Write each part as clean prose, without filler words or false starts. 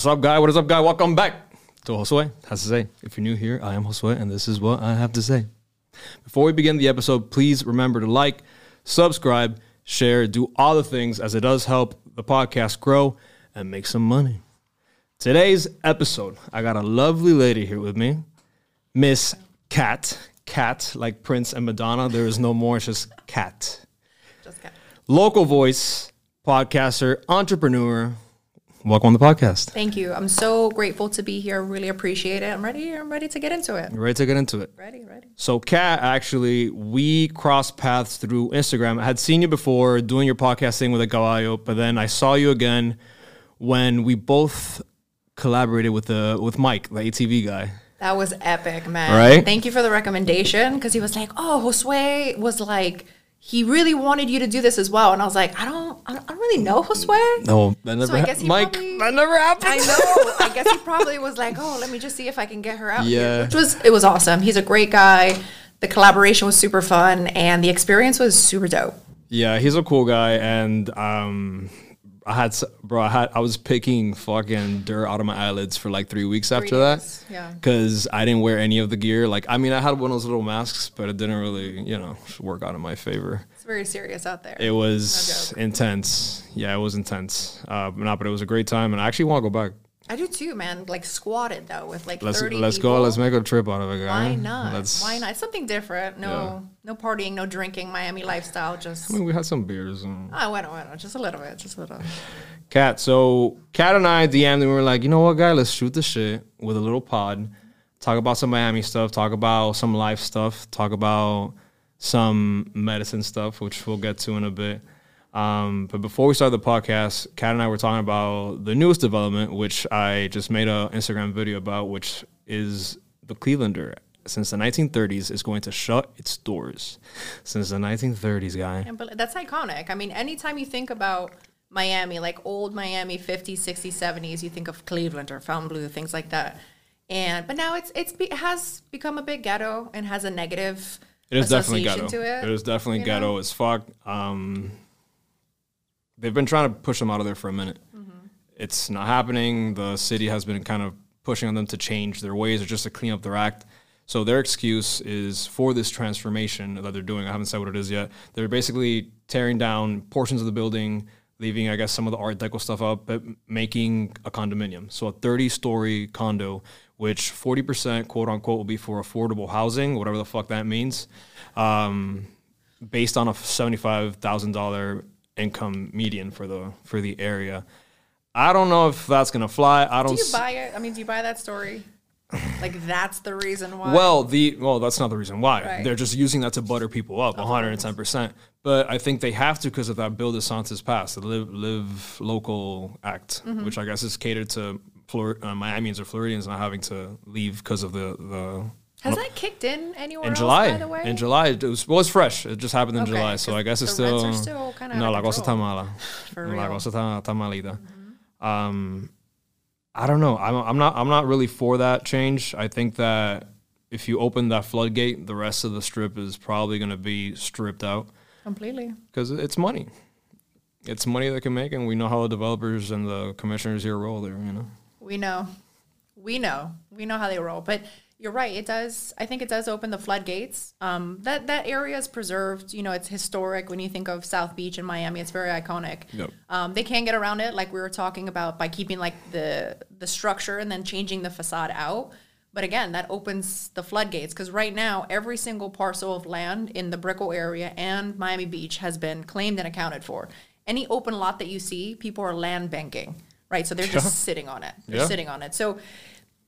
What's up, guy? What is up, guy? Welcome back to Josue Has to Say. If you're new here, I am Josue, and this is what I have to say. Before we begin the episode, please remember to like, subscribe, share, do all the things, as it does help the podcast grow and make some money. Today's episode, I got a lovely lady here with me, Miss Kat. Kat, like Prince and Madonna, there is no more, it's just Kat. Just Kat. Local voice, podcaster, entrepreneur. Welcome on the podcast. Thank you. I'm so grateful to be here. Really appreciate it. I'm ready to get into it. Ready. So Kat, actually, we crossed paths through Instagram. I had seen you before doing your podcast thing with a caballo, but then I saw you again when we both collaborated with Mike, the ATV guy. That was epic, man. Right? Thank you for the recommendation, because he was like, oh, Josue was like, he really wanted you to do this as well. And I was like, I don't really know Josue. No, that never happened. Mike, that never happened. I know. I guess he probably was like, oh, let me just see if I can get her out here. It was awesome. He's a great guy. The collaboration was super fun. And the experience was super dope. Yeah, he's a cool guy. And I was picking fucking dirt out of my eyelids for like 3 weeks after that. Yeah. Because I didn't wear any of the gear. Like, I mean, I had one of those little masks, but it didn't really, work out in my favor. It's very serious out there. It was intense. Yeah, it was intense. But it was a great time, and I actually want to go back. I do too, man. Like squatted though with like 30 people. Let's go. Let's make a trip out of it, guys. Why not? Something different. No partying, no drinking, Miami lifestyle. Just. I mean, we had some beers. I went on. Just a little bit. Kat. So Kat and I DM'd and we were like, you know what, guy? Let's shoot the shit with a little pod. Talk about some Miami stuff. Talk about some life stuff. Talk about some medicine stuff, which we'll get to in a bit. But before we started the podcast, Kat and I were talking about the newest development, which I just made an Instagram video about, which is the Clevelander. Since the 1930s, is going to shut its doors. Since the 1930s, guy. Yeah, but that's iconic. I mean, anytime you think about Miami, like old Miami, 50s, 60s, 70s, you think of Cleveland or Fountain Blue, things like that. But now it has become a big ghetto and has a negative association to it. It is definitely ghetto as fuck. They've been trying to push them out of there for a minute. Mm-hmm. It's not happening. The city has been kind of pushing on them to change their ways or just to clean up their act. So their excuse is for this transformation that they're doing. I haven't said what it is yet. They're basically tearing down portions of the building, leaving, I guess, some of the Art Deco stuff up, but making a condominium. So a 30-story condo, which 40%, quote-unquote, will be for affordable housing, whatever the fuck that means, based on a $75,000 income median for the area. I don't know if that's gonna fly. Do you buy that story? Like, that's the reason why? Well, that's not the reason why. Right. They're just using that to butter people up, 110%. But I think they have to because of that Bill DeSantis pass, the live local act, mm-hmm. which I guess is catered to Miamians or Floridians not having to leave because of the. Has that kicked in anywhere else, by the way? In July. It was fresh. It just happened in July. So I guess it's still... Rents are still kind of out of control. La cosa está mala. For real. La cosa está malita. Mm-hmm. I don't know. I'm not really for that change. I think that if you open that floodgate, the rest of the strip is probably going to be stripped out. Completely. Because it's money. It's money they can make, and we know how the developers and the commissioners here roll there, We know how they roll, but... You're right. It does. I think it does open the floodgates. That area is preserved. It's historic. When you think of South Beach in Miami, it's very iconic. Yep. They can get around it, like we were talking about, by keeping like the structure and then changing the facade out. But again, that opens the floodgates because right now every single parcel of land in the Brickell area and Miami Beach has been claimed and accounted for. Any open lot that you see, people are land banking, right? So they're just sitting on it. They're sitting on it. So.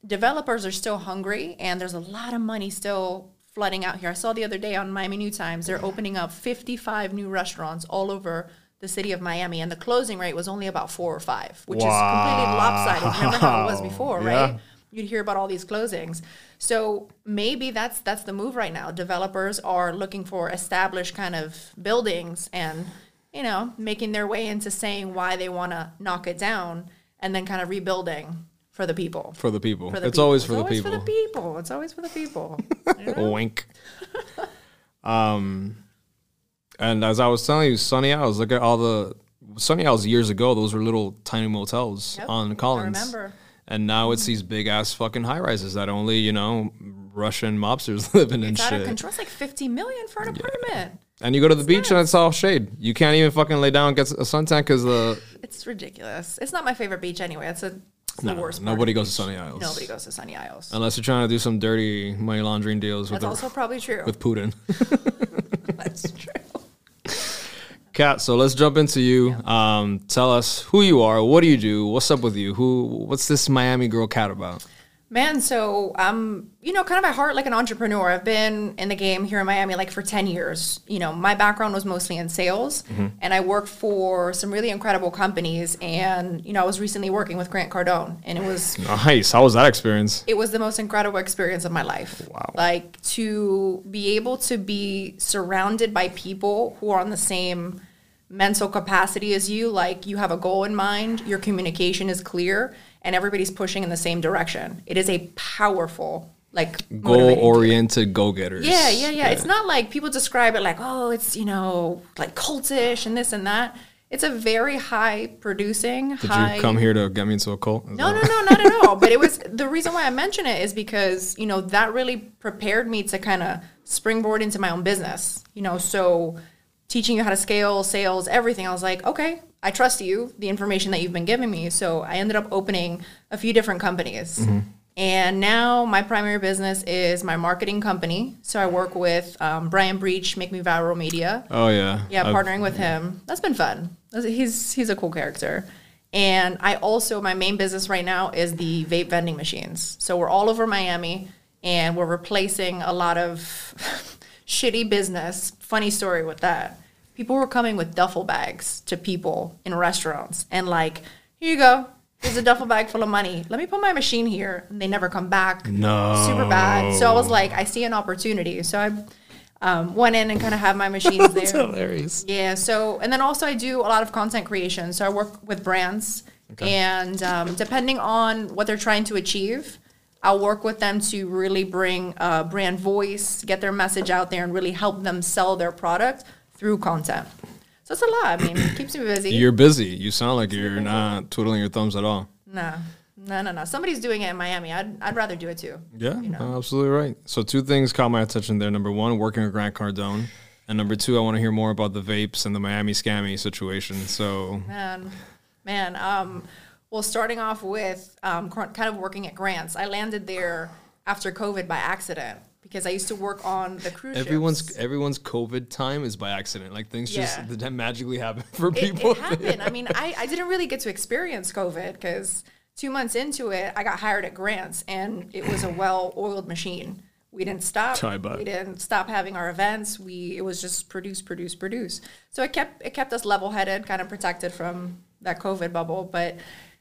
Developers are still hungry, and there's a lot of money still flooding out here. I saw the other day on Miami New Times, they're opening up 55 new restaurants all over the city of Miami, and the closing rate was only about 4 or 5, which is completely lopsided. Remember how it was before, right? You'd hear about all these closings. So maybe that's the move right now. Developers are looking for established kind of buildings and, making their way into saying why they want to knock it down and then kind of rebuilding. For the people. It's always for the people. Wink. And as I was telling you, Sunny Isles, look at all the Sunny Isles years ago, those were little tiny motels on Collins. I remember. And now it's these big ass fucking high rises that only, you know, Russian mobsters live in and shit. It's out of control. It's like $50 million for an apartment. And you go to the beach and it's all shade. You can't even fucking lay down and get a suntan because the... It's ridiculous. It's not my favorite beach anyway. It's a... No, nobody goes to Sunny Isles. Nobody goes to Sunny Isles. Unless you're trying to do some dirty money laundering deals. That's also probably true. With Putin. That's true. Kat, so let's jump into you. Yeah. Tell us who you are. What do you do? What's up with you? What's this Miami girl Kat about? Man, so I'm, you know, kind of at heart like an entrepreneur. I've been in the game here in Miami like for 10 years. You know, my background was mostly in sales, and I worked for some really incredible companies. And, you know, I was recently working with Grant Cardone, and it was... Nice. How was that experience? It was the most incredible experience of my life. Wow. Like, to be able to be surrounded by people who are on the same mental capacity as you, like you have a goal in mind, your communication is clear, and everybody's pushing in the same direction. It is a powerful, like, goal-oriented go-getters. Yeah. It's not like people describe it like, oh, it's, you know, like cultish and this and that. It's a very high-producing, Did you come here to get me into a cult? No, not at all. But it was, the reason why I mention it is because, you know, that really prepared me to kind of springboard into my own business. You know, so teaching you how to scale, sales, everything, I was like, okay, I trust you, the information that you've been giving me. So I ended up opening a few different companies. And now my primary business is my marketing company. So I work with Brian Breach, Make Me Viral Media. Oh, yeah. Yeah, partnering with him. That's been fun. He's a cool character. And I also, my main business right now is the vape vending machines. So we're all over Miami, and we're replacing a lot of shitty business. Funny story with that. People were coming with duffel bags to people in restaurants and like, here you go. There's a duffel bag full of money. Let me put my machine here. And they never come back. No. Super bad. So I was like, I see an opportunity. So I went in and kind of have my machines there. That's hilarious. Yeah. So, and then also I do a lot of content creation. So I work with brands. Okay. And depending on what they're trying to achieve, I'll work with them to really bring brand voice, get their message out there, and really help them sell their product through content. So it's a lot. I mean, it keeps me busy. You're busy. You sound like you're not twiddling your thumbs at all. No. Somebody's doing it in Miami. I'd rather do it too. Yeah, you know? Absolutely right. So two things caught my attention there. Number one, working with Grant Cardone. And number two, I want to hear more about the vapes and the Miami scammy situation. So, well, starting off with kind of working at Grant's, I landed there after COVID by accident. Because I used to work on the cruise ships. Everyone's COVID time is by accident. Like, things just magically happen for people. It happened. I mean, I didn't really get to experience COVID because 2 months into it, I got hired at Grant's, and it was a well-oiled machine. We didn't stop. We didn't stop having our events. It was just produce. So it kept us level-headed, kind of protected from that COVID bubble. But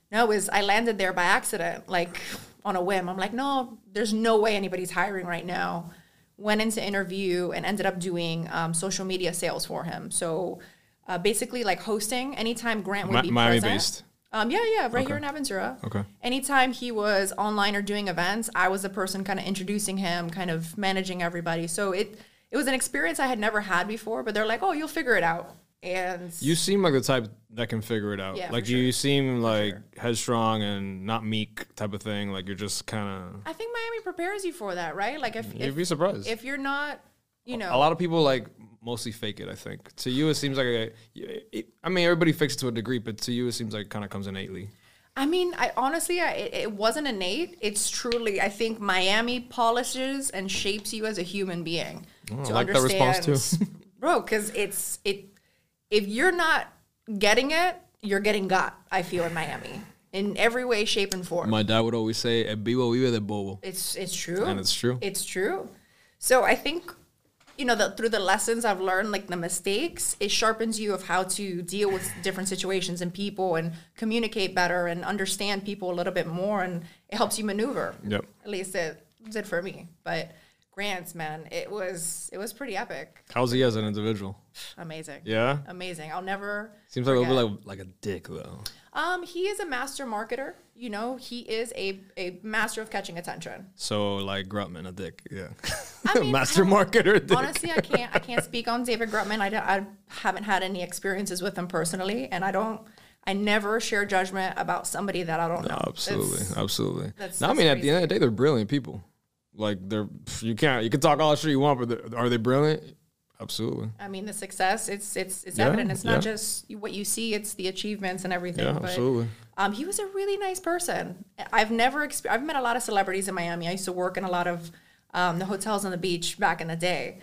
no, I landed there by accident. Like, on a whim. I'm like, no, there's no way anybody's hiring right now. Went into interview and ended up doing social media sales for him. So basically like hosting anytime Grant would be Miami present. Based. Right here in Aventura. Okay. Anytime he was online or doing events, I was the person kind of introducing him, kind of managing everybody. So it was an experience I had never had before, but they're like, oh, you'll figure it out. And you seem like the type that can figure it out. Yeah, like you seem like headstrong and not meek type of thing. Like you're just kind of... I think Miami prepares you for that, right? Like you'd be surprised. If you're not, you know... A lot of people like mostly fake it, I think. To you, it seems like... I mean, everybody fakes it to a degree, but to you, it seems like it kind of comes innately. I mean, it wasn't innate. It's truly, I think Miami polishes and shapes you as a human being. Oh, I like that response too. Bro, because if you're not getting it, you're getting got, I feel, in Miami. In every way, shape, and form. My dad would always say, "El vivo vive del bobo." It's true. And it's true. It's true. So I think, you know, through the lessons I've learned, like the mistakes, it sharpens you of how to deal with different situations and people and communicate better and understand people a little bit more, and it helps you maneuver. Yep. At least it did for me. But... Grant's, man, it was pretty epic. How's he as an individual? Amazing. Yeah? Amazing. I'll never Seems forget. Like a little bit like a dick, though. He is a master marketer. You know, he is a master of catching attention. So, like Grutman, a dick, yeah. I mean, master marketer, a dick. Honestly, I can't speak on David Grutman. I haven't had any experiences with him personally, and I don't I never share judgment about somebody that I don't know. Absolutely. That's I mean, crazy. At the end of the day, they're brilliant people. Like, they're, you can talk all the shit you want, but are they brilliant? Absolutely. I mean, the success, it's evident. It's not just what you see, it's the achievements and everything. Yeah, but, absolutely. He was a really nice person. I've met a lot of celebrities in Miami. I used to work in a lot of the hotels on the beach back in the day.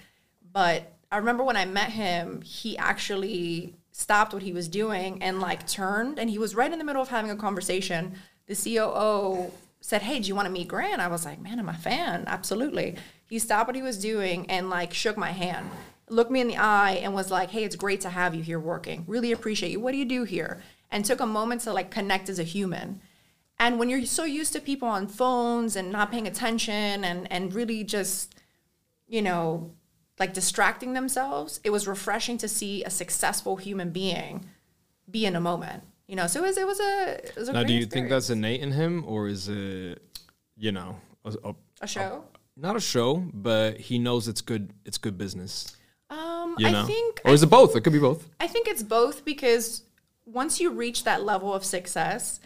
But I remember when I met him, he actually stopped what he was doing and like turned. And he was right in the middle of having a conversation. The COO said, hey, do you want to meet Grant? I was like, man, I'm a fan. Absolutely. He stopped what he was doing and like shook my hand, looked me in the eye and was like, hey, it's great to have you here working. Really appreciate you. What do you do here? And took a moment to like connect as a human. And when you're so used to people on phones and not paying attention and really just, you know, like distracting themselves, it was refreshing to see a successful human being be in a moment, you know? So it was a now, great do you experience. Think that's innate in him or is it, you know, a show? Not a show, but he knows it's good business. Is it both? It could be both. I think it's both because once you reach that level of success,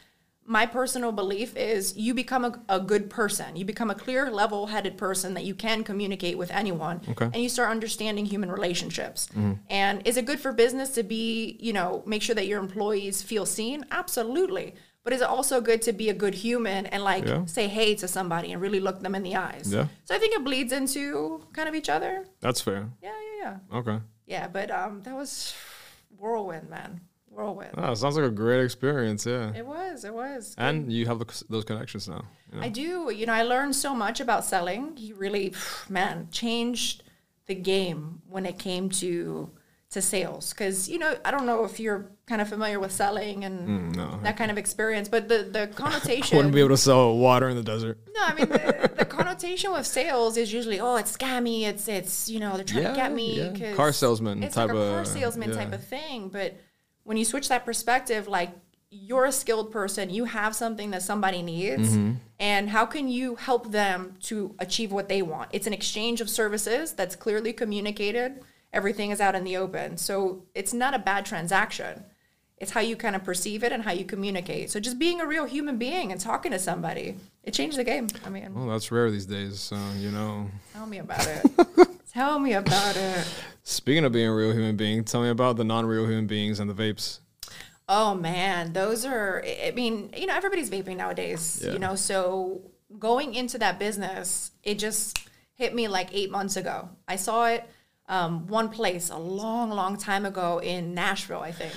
my personal belief is you become a good person. You become a clear, level-headed person that you can communicate with anyone. Okay. And you start understanding human relationships. Mm-hmm. And is it good for business to be, you know, make sure that your employees feel seen? Absolutely. But is it also good to be a good human and like say hey to somebody and really look them in the eyes? Yeah. So I think it bleeds into kind of each other. That's fair. Yeah. Okay. Yeah, but that was whirlwind, man. Whirlwind. Oh, it sounds like a great experience, yeah. It was. And good. You have those connections now. You know? I do. You know, I learned so much about selling. He really, man, changed the game when it came to sales, because, you know, I don't know if you're kind of familiar with selling and that kind of experience, but the connotation... I wouldn't be able to sell water in the desert. No, I mean, the connotation with sales is usually, oh, it's scammy, it's you know, they're trying to get me. Yeah. Car salesman type of... It's like a car salesman type of thing, but when you switch that perspective, like, you're a skilled person, you have something that somebody needs, mm-hmm. and how can you help them to achieve what they want? It's an exchange of services that's clearly communicated. Everything is out in the open. So it's not a bad transaction. It's how you kind of perceive it and how you communicate. So just being a real human being and talking to somebody, it changed the game. I mean. Well, that's rare these days, so, you know. Tell me about it. Tell me about it. Speaking of being a real human being, tell me about the non-real human beings and the vapes. Oh, man. Those are, I mean, you know, everybody's vaping nowadays, you know. So going into that business, it just hit me like 8 months ago. I saw it. One place a long, long time ago in Nashville, I think.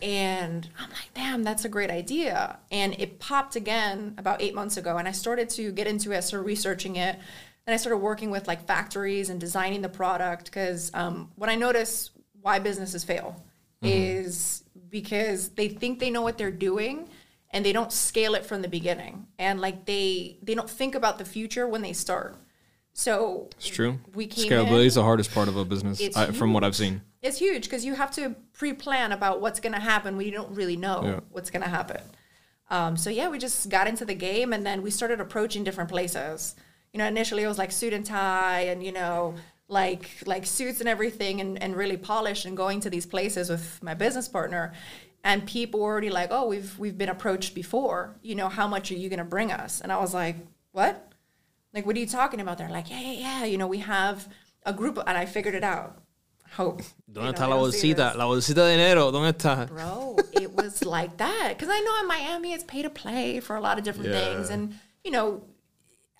And I'm like, damn, that's a great idea. And it popped again about 8 months ago. And I started to get into it, I started researching it. And I started working with like factories and designing the product. Because what I notice why businesses fail is because they think they know what they're doing and they don't scale it from the beginning. And like they don't think about the future when they start. So it's true. We came Scalability is the hardest part of a business, from what I've seen. It's huge because you have to pre-plan about what's going to happen when you don't really know what's going to happen. So we just got into the game and then we started approaching different places. You know, initially it was like suit and tie and, you know, like suits and everything and really polished and going to these places with my business partner. And people were already like, oh, we've been approached before. You know, how much are you going to bring us? And I was like, what? Like, what are you talking about? They're like, yeah. You know, we have a group, and I figured it out. Hope. ¿Dónde está la bolsita? La bolsita de dinero. ¿Dónde está? Bro, it was like that. Because I know in Miami it's pay to play for a lot of different things. And, you know,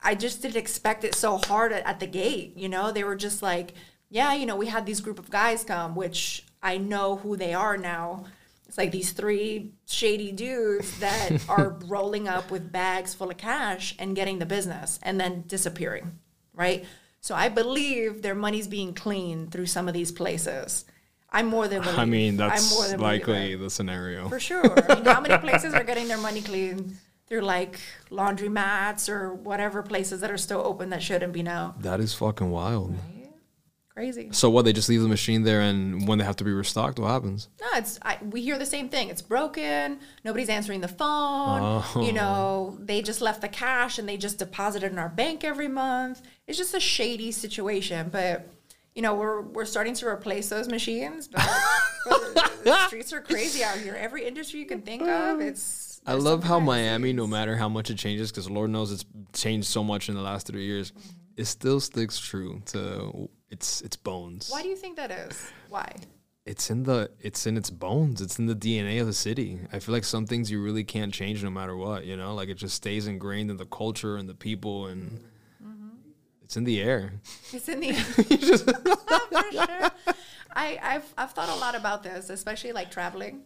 I just didn't expect it so hard at the gate. You know, they were just like, yeah, you know, we had these group of guys come, which I know who they are now. It's like these three shady dudes that are rolling up with bags full of cash and getting the business and then disappearing, right? So I believe their money's being cleaned through some of these places. I'm more than believing. I mean, that's likely the scenario. For sure. I mean, how many places are getting their money cleaned through like laundromats or whatever places that are still open that shouldn't be now? That is fucking wild. Right? Crazy. So what, they just leave the machine there and when they have to be restocked, what happens? No, we hear the same thing. It's broken. Nobody's answering the phone. Oh. You know, they just left the cash and they just deposit it in our bank every month. It's just a shady situation. But, you know, we're starting to replace those machines. But The streets are crazy out here. Every industry you can think of, it's... I love how Miami, no matter how much it changes, because Lord knows it's changed so much in the last 3 years, it still sticks true to its bones. Why do you think that is? Why? It's in its bones. It's in the DNA of the city. I feel like some things you really can't change no matter what, you know? Like, it just stays ingrained in the culture and the people, and it's in the air. It's in the air. For sure. I've thought a lot about this, especially, like, traveling.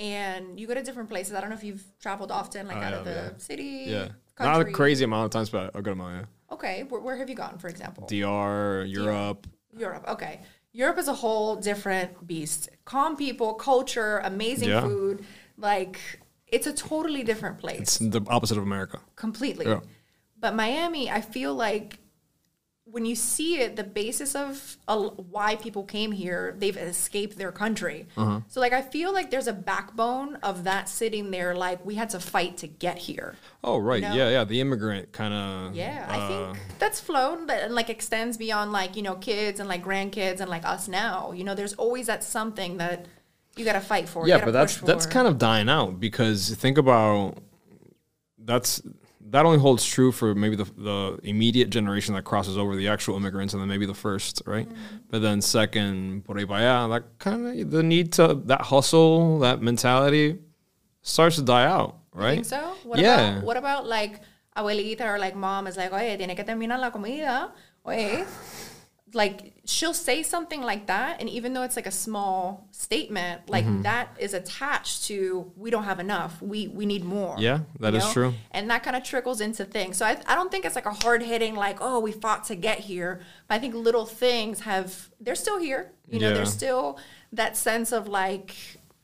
And you go to different places. I don't know if you've traveled often, like out of the city. Yeah, country. Not a crazy amount of times, but a good amount. Yeah. Okay, where have you gone, for example? DR, Europe. Europe. Okay, Europe is a whole different beast. Calm people, culture, amazing food. Like, it's a totally different place. It's the opposite of America. Completely. Yeah. But Miami, I feel like when you see it, the basis of why people came here, they've escaped their country. Uh-huh. So, like, I feel like there's a backbone of that sitting there, like, we had to fight to get here. Oh, right. You know? Yeah. The immigrant kind of... Yeah, I think that's flown, but, like, extends beyond, like, you know, kids and, like, grandkids and, like, us now. You know, there's always that something that you got to fight for. Yeah, but that's kind of dying out, because think about... That only holds true for maybe the immediate generation that crosses over, the actual immigrants, and then maybe the first, right? Mm-hmm. But then second, por ahí para allá, that kind of, the need to, that hustle, that mentality starts to die out, right? You think so? What about like abuelita or like mom is like, oye, tiene que terminar la comida, oye. Like, she'll say something like that, and even though it's like a small statement, like that is attached to, we don't have enough, we need more. Yeah, that is true. And that kind of trickles into things. So I don't think it's like a hard-hitting, like, oh, we fought to get here. But I think little things they're still here. You know, there's still that sense of, like,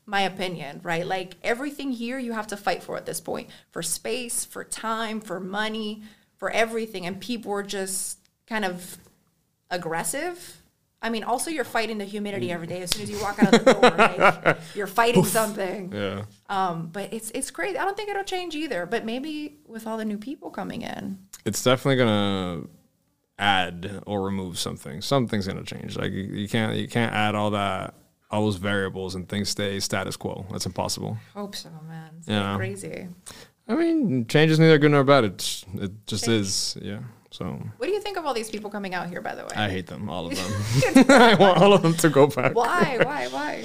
my opinion, right? Like, everything here you have to fight for at this point. For space, for time, for money, for everything. And people are just kind of... aggressive. I mean, also you're fighting the humidity every day. As soon as you walk out of the door, like, you're fighting something. Yeah. But it's crazy. I don't think it'll change either. But maybe with all the new people coming in, it's definitely gonna add or remove something. Something's gonna change. Like, you can't add all those variables and things stay status quo. That's impossible. Hope so, man. It's crazy. I mean, change is neither good nor bad. It just is. Yeah. So, what do you think of all these people coming out here, by the way? I hate them, all of them. I want all of them to go back. Why?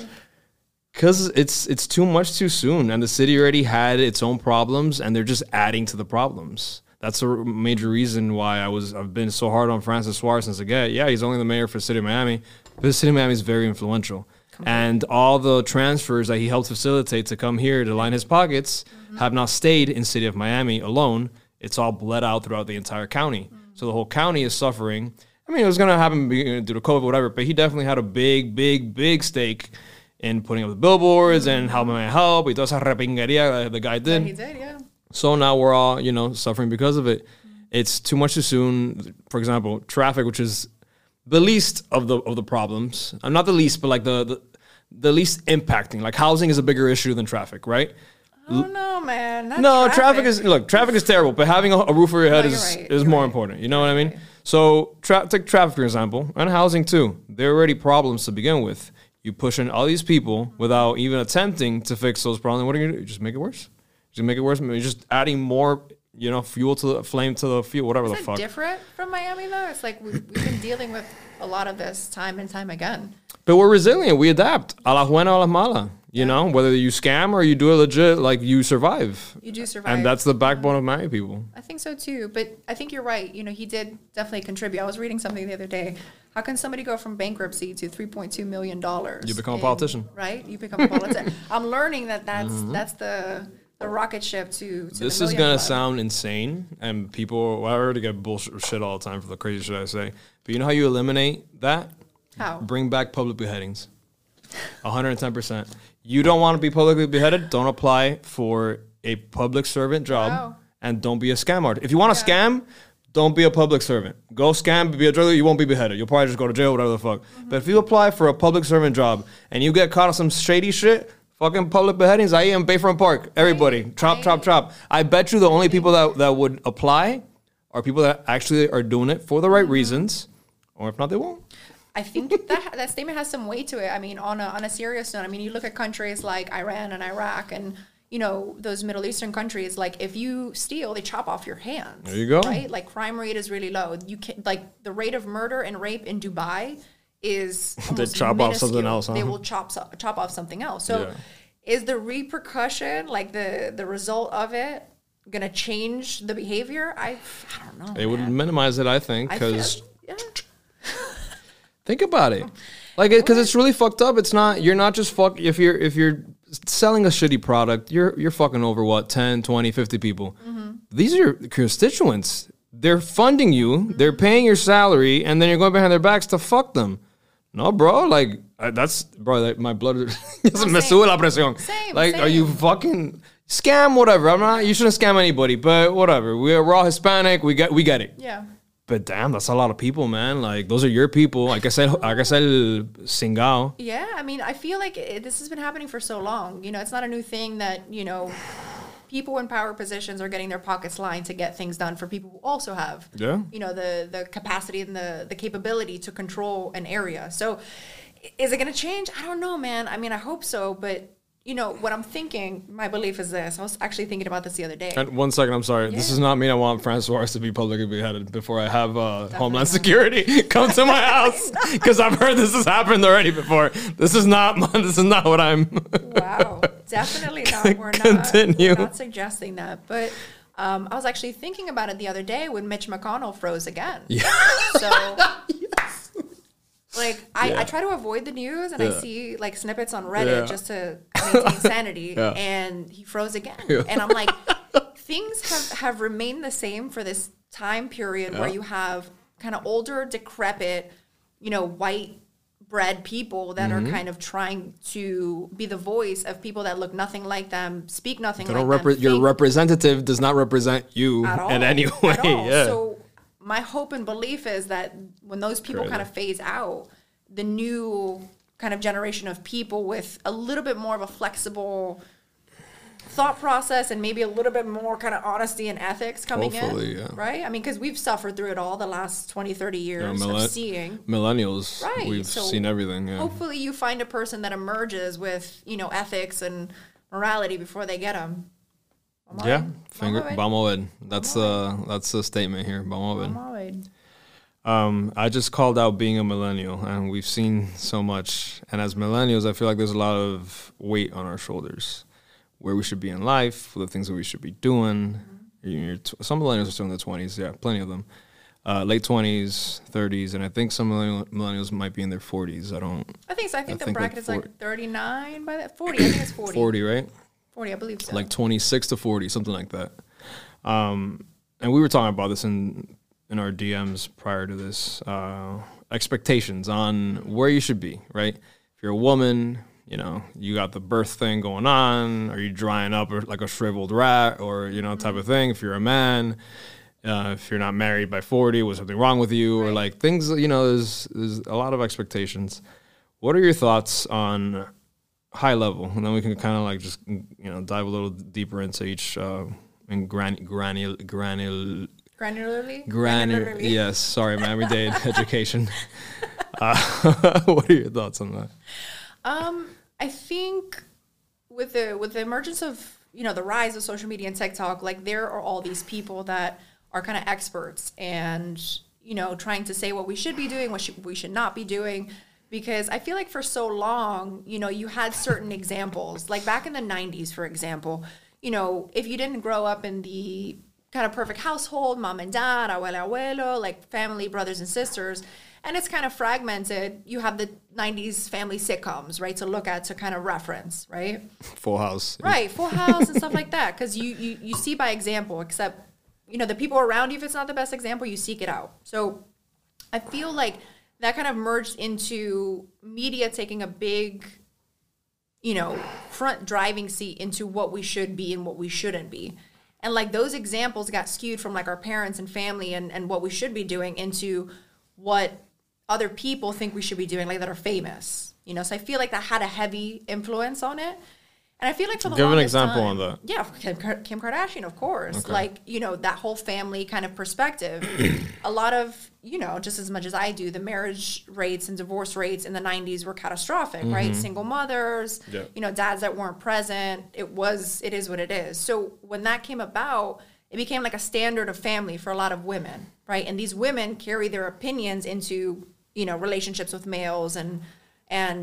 Because it's too much too soon, and the city already had its own problems, and they're just adding to the problems. That's a major reason why I've been so hard on Francis Suarez since again. Yeah, he's only the mayor for the city of Miami, but the city of Miami is very influential. And all the transfers that he helped facilitate to come here to line his pockets have not stayed in the city of Miami alone. It's all bled out throughout the entire county. So the whole county is suffering. I mean, it was going to happen due to COVID, whatever, but he definitely had a big, big, big stake in putting up the billboards and how may I help? He does a repingeria, the guy did. Yeah, he did, yeah. So now we're all, you know, suffering because of it. It's too much too soon. For example, traffic, which is the least of the problems. Not the least, but like the least impacting. Like, housing is a bigger issue than traffic, right? Oh, no, man. Traffic is terrible, but having a roof over your head is more important. You know what I mean? Right. So take traffic, for example, and housing, too. They're already problems to begin with. You push in all these people without even attempting to fix those problems. What are you going to do? Just make it worse? You're just adding more, you know, fuel to the flame, to the fuel, whatever the fuck. Is it different from Miami, though? It's like we've been dealing with a lot of this time and time again. But we're resilient. We adapt. A la buena, a la mala. You know, whether you scam or you do it legit, like, you survive. You do survive. And that's the backbone of Miami people. I think so, too. But I think you're right. You know, he did definitely contribute. I was reading something the other day. How can somebody go from bankruptcy to $3.2 million? You become a politician. Right? You become a politician. I'm learning that's the rocket ship to this is going to sound insane. And people, I already get bullshit all the time for the crazy shit I say. But you know how you eliminate that? How? Bring back public beheadings. 110%. You don't want to be publicly beheaded, don't apply for a public servant job, and don't be a scam artist. If you want to scam, don't be a public servant. Go scam, be a drug dealer, you won't be beheaded. You'll probably just go to jail, whatever the fuck. But if you apply for a public servant job and you get caught on some shady shit, fucking public beheadings, I am Bayfront Park, everybody, chop. I bet you the only people that would apply are people that actually are doing it for the right reasons, or if not, they won't. I think that statement has some weight to it. I mean, on a serious note, I mean, you look at countries like Iran and Iraq and, you know, those Middle Eastern countries, like if you steal, they chop off your hands. There you go. Right? Like crime rate is really low. You can, like the rate of murder and rape in Dubai is they chop off something else. Huh? They will chop off something else. So is the repercussion, like the result of it, going to change the behavior? I don't know. It would minimize it, I think, because think about it. Like, because it's really fucked up. It's not, you're not just fuck. If you're selling a shitty product, you're fucking over what, 10, 20, 50 people. Mm-hmm. These are your constituents. They're funding you. Mm-hmm. They're paying your salary, and then you're going behind their backs to fuck them. No, bro. Like like, my blood me sube la presión. Like, are you fucking scam? Whatever. I'm not. You shouldn't scam anybody, but whatever. We're all Hispanic. We get it. Yeah. But damn, that's a lot of people, man. Like, those are your people. I guess singao. Yeah, I mean, I feel like this has been happening for so long. You know, it's not a new thing that, you know, people in power positions are getting their pockets lined to get things done for people who also have, you know, the capacity and the capability to control an area. So is it going to change? I don't know, man. I mean, I hope so, but... You know, what I'm thinking, my belief is this. I was actually thinking about this the other day. And one second, I'm sorry. Yeah. This does not mean I want Francis Suarez to be publicly beheaded before I have Homeland Security come to my house. Because I've heard this has happened already before. This is not what I'm... Wow. Definitely not. We're not suggesting that. But I was actually thinking about it the other day when Mitch McConnell froze again. Yeah. So... Like, I try to avoid the news, and I see, like, snippets on Reddit just to maintain sanity, and he froze again. Yeah. And I'm like, things have remained the same for this time period where you have kind of older, decrepit, you know, white bread people that are kind of trying to be the voice of people that look nothing like them, speak nothing like them. Your representative does not represent you at all, in any way. At all. Yeah. So, my hope and belief is that when those people kind of phase out, the new kind of generation of people with a little bit more of a flexible thought process and maybe a little bit more kind of honesty and ethics coming in. Yeah. Right? I mean, because we've suffered through it all the last 20, 30 years of seeing. Millennials, we've seen everything. Yeah. Hopefully you find a person that emerges with, you know, ethics and morality before they get them. Vamos a ver. That's a statement here. Vamos a ver. I just called out being a millennial, and we've seen so much. And as millennials, I feel like there's a lot of weight on our shoulders, where we should be in life, the things that we should be doing. Some millennials are still in their 20s. Yeah, plenty of them. Late 20s, 30s, and I think some millennials might be in their 40s. I think so. I think the bracket is like 39 by that. 40. I think it's 40. 40, right? 40, I believe so. Like 26 to 40, something like that. And we were talking about this in our DMs prior to this. Expectations on where you should be, right? If you're a woman, you know, you got the birth thing going on. Are you drying up like a shriveled rat or, you know, type of thing? If you're a man, if you're not married by 40, was something wrong with you? Right. Or like things, you know, there's a lot of expectations. What are your thoughts on... high level, and then we can kind of like just, you know, dive a little deeper into each and granularly. Yes, sorry, my everyday education. What are your thoughts on that? I think with the emergence of, you know, the rise of social media and TikTok, like there are all these people that are kind of experts and, you know, trying to say what we should be doing, what we should not be doing. Because I feel like for so long, you know, you had certain examples. Like back in the 90s, for example, you know, if you didn't grow up in the kind of perfect household, mom and dad, abuela, abuelo, like family, brothers and sisters, and it's kind of fragmented, you have the 90s family sitcoms, right, to look at, to kind of reference, right? Full House. Right, Full House and stuff like that. Because you see by example, except, you know, the people around you, if it's not the best example, you seek it out. So I feel like... that kind of merged into media taking a big, you know, front driving seat into what we should be and what we shouldn't be. And, like, those examples got skewed from, like, our parents and family and what we should be doing into what other people think we should be doing, like, that are famous. You know, so I feel like that had a heavy influence on it. And I feel like for the longest time, give an example on that. Yeah, Kim Kardashian, of course. Okay. Like, you know, that whole family kind of perspective. A lot of, you know, just as much as I do, the marriage rates and divorce rates in the 90s were catastrophic, mm-hmm. right? Single mothers, yeah. you know, dads that weren't present. It is what it is. So when that came about, it became like a standard of family for a lot of women, right? And these women carry their opinions into, you know, relationships with males and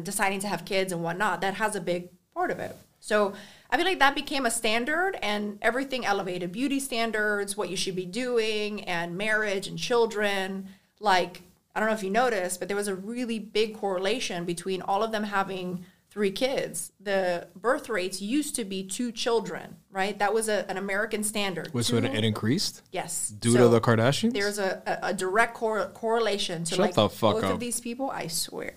deciding to have kids and whatnot. That has a big part of it. So I feel like that became a standard, and everything elevated beauty standards, what you should be doing, and marriage and children. Like, I don't know if you noticed, but there was a really big correlation between all of them having 3 kids. The birth rates used to be 2 children, right? That was an American standard. Wait, so it increased? Yes. Due to the Kardashians? There's a direct correlation to both of these people, I swear.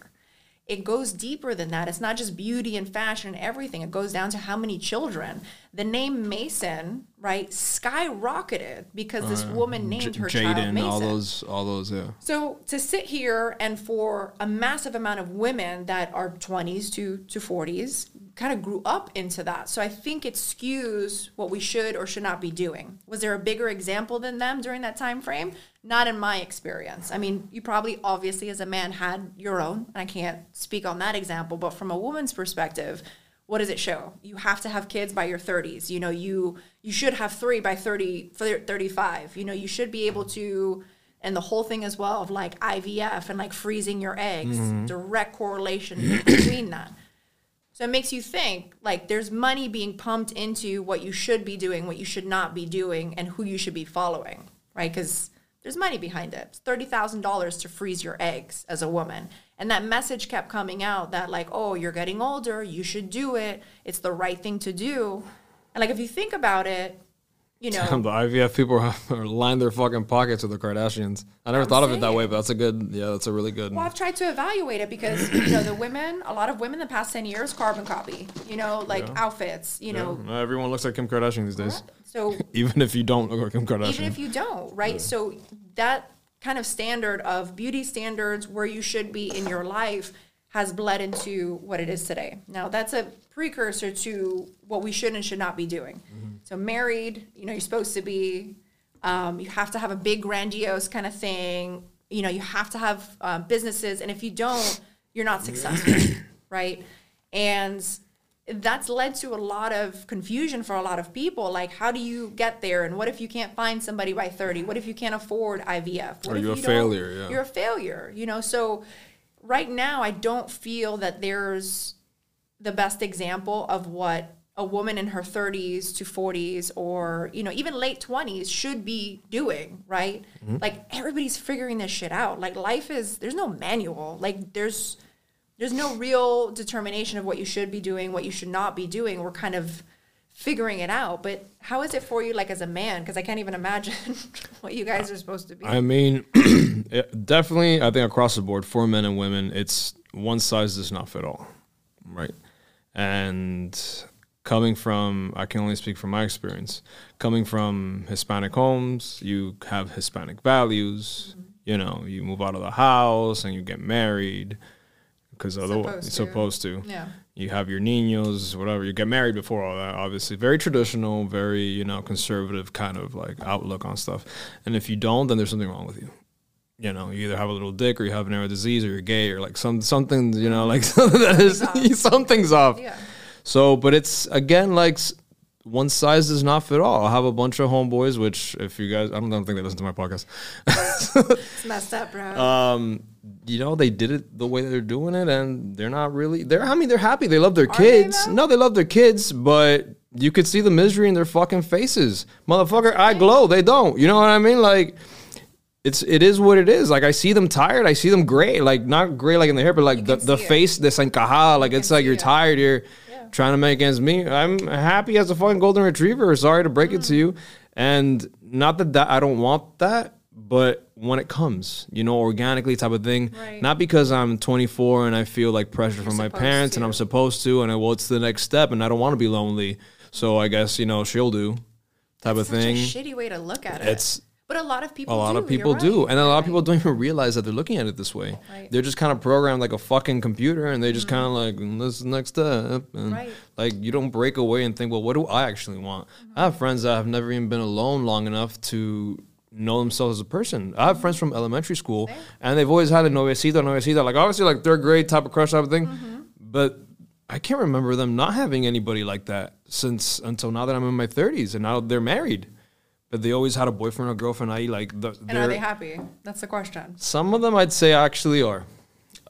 It goes deeper than that. It's not just beauty and fashion and everything. It goes down to how many children. The name Mason, right, skyrocketed because this woman named her child Mason. All those, yeah. So to sit here and for a massive amount of women that are 20s to 40s kind of grew up into that. So I think it skews what we should or should not be doing. Was there a bigger example than them during that time frame? Not in my experience. I mean, you probably obviously as a man had your own, and I can't speak on that example, but from a woman's perspective, what does it show? You have to have kids by your 30s. You know, you should have 3 by 30, 35. You know, you should be able to, and the whole thing as well of like IVF and like freezing your eggs, mm-hmm. direct correlation between that. So it makes you think, like, there's money being pumped into what you should be doing, what you should not be doing, and who you should be following, right? Because there's money behind it. It's $30,000 to freeze your eggs as a woman. And that message kept coming out that like, oh, you're getting older. You should do it. It's the right thing to do. And like, if you think about it, you know. Damn, the IVF people are lining their fucking pockets with the Kardashians. I never thought of it that way, but that's a really good. Well, I've tried to evaluate it because, you know, a lot of women the past 10 years, carbon copy, you know, like outfits, you know. Everyone looks like Kim Kardashian these days. So even if you don't look like Kim Kardashian. Even if you don't, right? Yeah. So that kind of standard of beauty standards, where you should be in your life, has bled into what it is today. Now, that's a precursor to what we should and should not be doing. Mm-hmm. So married, you know, you're supposed to be, you have to have a big grandiose kind of thing. You know, you have to have businesses. And if you don't, you're not successful, right? And that's led to a lot of confusion for a lot of people. Like, how do you get there? And what if you can't find somebody by 30? What if you can't afford IVF? Or you're a failure, yeah. You're a failure, you know? So right now, I don't feel that there's the best example of what a woman in her 30s to 40s or, you know, even late 20s should be doing, right? Mm-hmm. Like, everybody's figuring this shit out. Like, life is, there's no manual. Like, there's no real determination of what you should be doing, what you should not be doing. We're kind of figuring it out. But how is it for you, like, as a man? Because I can't even imagine what you guys are supposed to be. I mean, definitely, I think across the board, for men and women, it's one size does not fit all, right? And I can only speak from my experience, coming from Hispanic homes, you have Hispanic values, mm-hmm. you know, you move out of the house and you get married, because otherwise it's supposed to. Yeah. You have your niños, whatever. You get married before all that, obviously. Very traditional, very, you know, conservative kind of like outlook on stuff. And if you don't, then there's something wrong with you. You know, you either have a little dick or you have an arrow disease or you're gay or like something, you know, like something that is something's off. Yeah. So, but it's again like one size does not fit all. I have a bunch of homeboys, which if you guys, I don't think they listen to my podcast. It's messed up, bro. You know, they did it the way they're doing it, and they're not really there. I mean, they're happy. They love their kids. No, they love their kids, but you could see the misery in their fucking faces. Motherfucker, I glow. They don't. You know what I mean? Like, it is what it is. Like, I see them tired. I see them gray. Like, not gray like in the hair, but like the face desencajada. Like, it's like you're tired. You're trying to make ends meet. I'm happy as a fucking golden retriever. Sorry to break it to you. And not that I don't want that. But when it comes, you know, organically type of thing, right. Not because I'm 24 and I feel like pressure from my parents and I'm supposed to, and it's the next step and I don't want to be lonely. So I guess, you know, she'll do type of thing. It's a shitty way to look at it. It's But a lot of people do. And a lot of people don't even realize that they're looking at it this way. Right. They're just kind of programmed like a fucking computer, and they just kind of like, this is next up. And like, you don't break away and think, well, what do I actually want? I have friends that have never even been alone long enough to know themselves as a person. I have friends from elementary school, and they've always had a noviecita, like obviously like third grade type of crush type of thing. But I can't remember them not having anybody like that since until now that I'm in my 30s, and now they're married. But they always had a boyfriend or girlfriend. And are they happy? That's the question. Some of them I'd say actually are.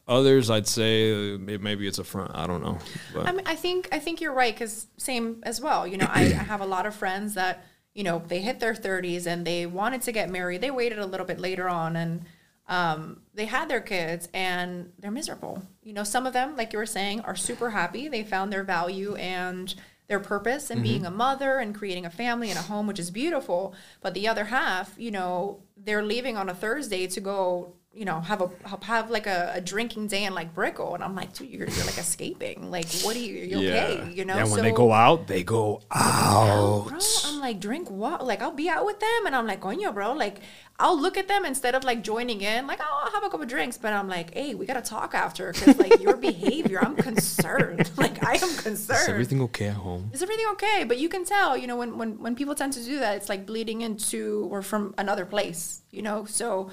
Others I'd say maybe it's a front. I don't know. But. I mean, I think you're right, because same as well. You know, I have a lot of friends that, you know, they hit their 30s and they wanted to get married. They waited a little bit later on, and they had their kids, and they're miserable. You know, some of them, like you were saying, are super happy. They found their value and their purpose in being a mother and creating a family and a home, which is beautiful. But the other half, you know, they're leaving on a Thursday to go, you know, have like a drinking day and like Brickle. And I'm like, dude, you're like escaping. Like, what are you okay? You know? And when they go out, they go out. Bro, I'm like, drink what? Like, I'll be out with them. And I'm like, coño, bro. Like, I'll look at them instead of like joining in. Like, oh, I'll have a couple of drinks. But I'm like, hey, we got to talk after. Because like your behavior, I'm concerned. Like, I am concerned. Is everything okay at home? Is everything okay? But you can tell, you know, when people tend to do that, it's like bleeding into or from another place, you know? So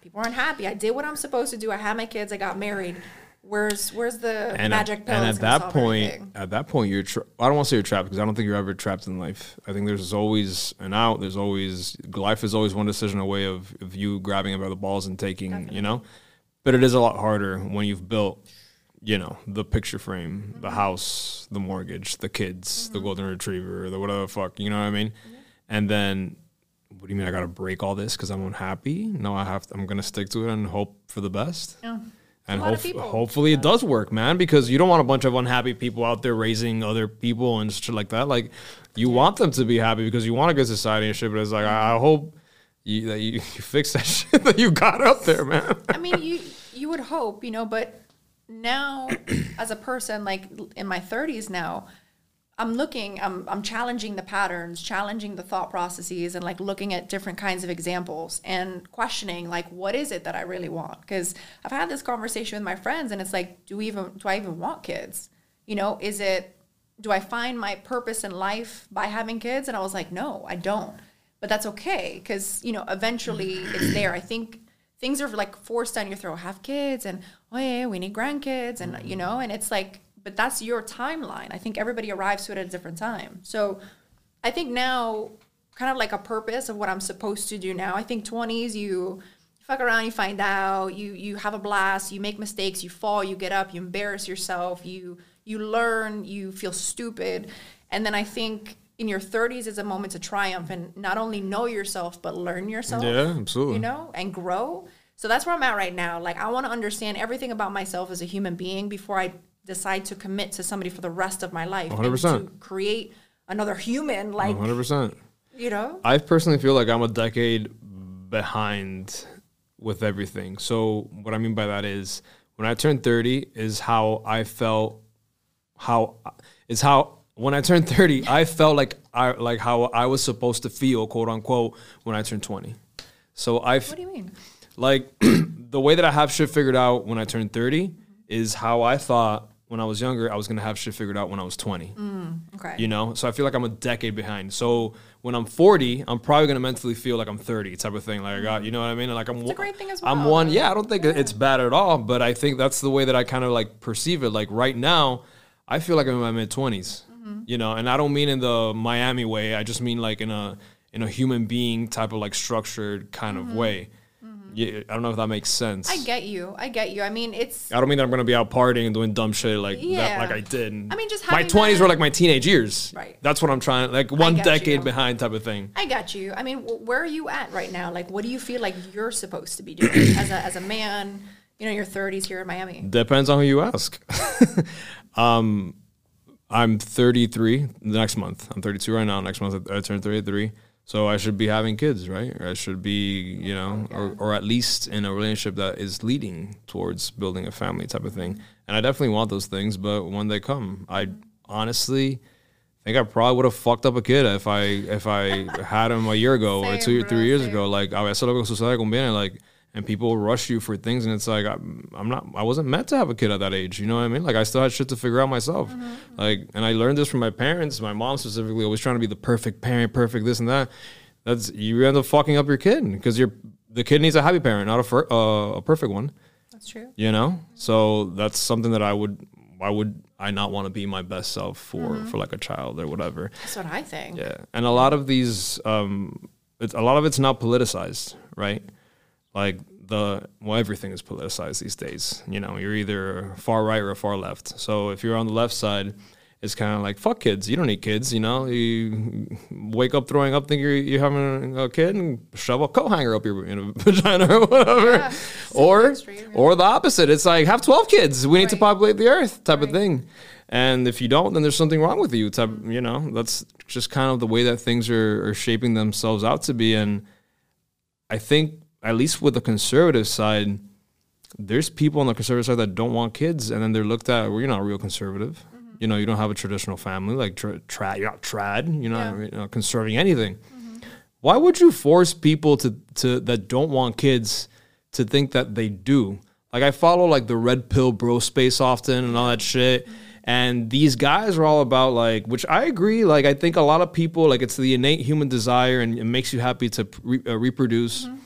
people aren't happy. I did what I'm supposed to do. I had my kids. I got married. Where's the magic pill? And at that point, I don't want to say you're trapped, because I don't think you're ever trapped in life. I think there's always an out. There's always, life is always one decision away of you grabbing it by the balls and taking, you know, but it is a lot harder when you've built, you know, the picture frame, the house, the mortgage, the kids, the golden retriever, the whatever the fuck, you know what I mean? And then, what do you mean I got to break all this because I'm unhappy? No, I'm going to stick to it and hope for the best. Yeah. And hopefully it does work, man, because you don't want a bunch of unhappy people out there raising other people and shit like that. Like, you want them to be happy because you want a good society and shit, but it's like, I hope that you fix that shit that you got out there, man. I mean, you would hope, you know, but now as a person, like in my 30s now, I'm challenging the patterns, challenging the thought processes, and like looking at different kinds of examples and questioning like, what is it that I really want? Because I've had this conversation with my friends, and it's like, do I even want kids? You know, do I find my purpose in life by having kids? And I was like, no, I don't. But that's okay, because, you know, eventually it's there. I think things are like forced down your throat. Have kids, and oh yeah, we need grandkids, and you know, and it's like, but that's your timeline. I think everybody arrives to it at a different time. So I think now, kind of like a purpose of what I'm supposed to do now. I think 20s, you fuck around, you find out, you have a blast, you make mistakes, you fall, you get up, you embarrass yourself, you learn, you feel stupid. And then I think in your 30s is a moment to triumph and not only know yourself, but learn yourself. Yeah, absolutely. You know, and grow. So that's where I'm at right now. Like, I want to understand everything about myself as a human being before I decide to commit to somebody for the rest of my life. 100%. And to create another human, like 100%. You know, I personally feel like I'm a decade behind with everything. So what I mean by that is, when I turned 30 is how I felt. When I turned 30, I felt like how I was supposed to feel, quote unquote, when I turned 20. So what do you mean? Like the way that I have shit figured out when I turned 30 is how I thought when I was younger, I was going to have shit figured out when I was 20. Okay. You know? So I feel like I'm a decade behind. So when I'm 40, I'm probably going to mentally feel like I'm 30 type of thing. Like, I got, you know what I mean? Like, it's a great thing as well. I'm one. Yeah, I don't think it's bad at all, but I think that's the way that I kind of like perceive it. Like right now, I feel like I'm in my mid-20s, you know? And I don't mean in the Miami way. I just mean like in a human being type of like structured kind of way. Yeah, I don't know if that makes sense. I get you. I mean, I don't mean that I'm going to be out partying and doing dumb shit like that, like I did. I mean, just my 20s were like my teenage years. Right. That's what I'm trying, like one decade behind type of thing. I got you. I mean, where are you at right now? Like, what do you feel like you're supposed to be doing as a man, you know, in your 30s here in Miami? Depends on who you ask. I'm 33 next month. I'm 32 right now. Next month I turn 33. So I should be having kids, right? Or I should be, you know, or at least in a relationship that is leading towards building a family type of thing. And I definitely want those things, but when they come, I honestly think I probably would have fucked up a kid if I had him a year ago or 2 or 3 years ago. Like, I said, like, and people rush you for things, and it's like I wasn't meant to have a kid at that age. You know what I mean? Like, I still had shit to figure out myself. Mm-hmm. Like, and I learned this from my parents. My mom specifically, always trying to be the perfect parent, perfect this and that. That's, you end up fucking up your kid because the kid needs a happy parent, not a perfect one. That's true. You know, mm-hmm. So that's something that why would I not want to be my best self for like a child or whatever? That's what I think. Yeah, and a lot of these, it's not politicized, right? Like, everything is politicized these days. You know, you're either far right or far left. So if you're on the left side, it's kind of like, fuck kids. You don't need kids, you know. You wake up throwing up, think you're having a kid, and shove a coat hanger up your vagina or whatever. Yeah, or the opposite. It's like, have 12 kids. We need to populate the earth type of thing. And if you don't, then there's something wrong with you. Type, you know, that's just kind of the way that things are shaping themselves out to be. And I think, at least with the conservative side, there's people on the conservative side that don't want kids, and then they're looked at, well, you're not a real conservative. Mm-hmm. You know, you don't have a traditional family. Like, you're not trad. You're not conserving anything. Mm-hmm. Why would you force people to that don't want kids to think that they do? Like, I follow, like, the red pill bro space often and all that shit. Mm-hmm. And these guys are all about, like, which I agree. Like, I think a lot of people, like, it's the innate human desire, and it makes you happy to reproduce. Mm-hmm.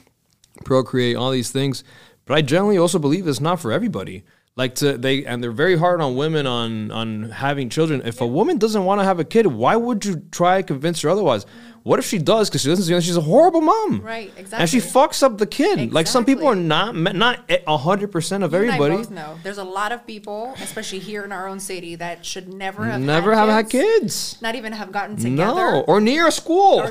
Procreate, all these things, but I generally also believe it's not for everybody. Like, they're very hard on women on having children. If a woman doesn't want to have a kid, why would you try to convince her otherwise? What if she does? Because she doesn't. You know, she's a horrible mom, right? Exactly. And she fucks up the kid. Exactly. Like, some people are not 100% of everybody. You and I both know there's a lot of people, especially here in our own city, that should never have had kids, not even have gotten together, or near a school,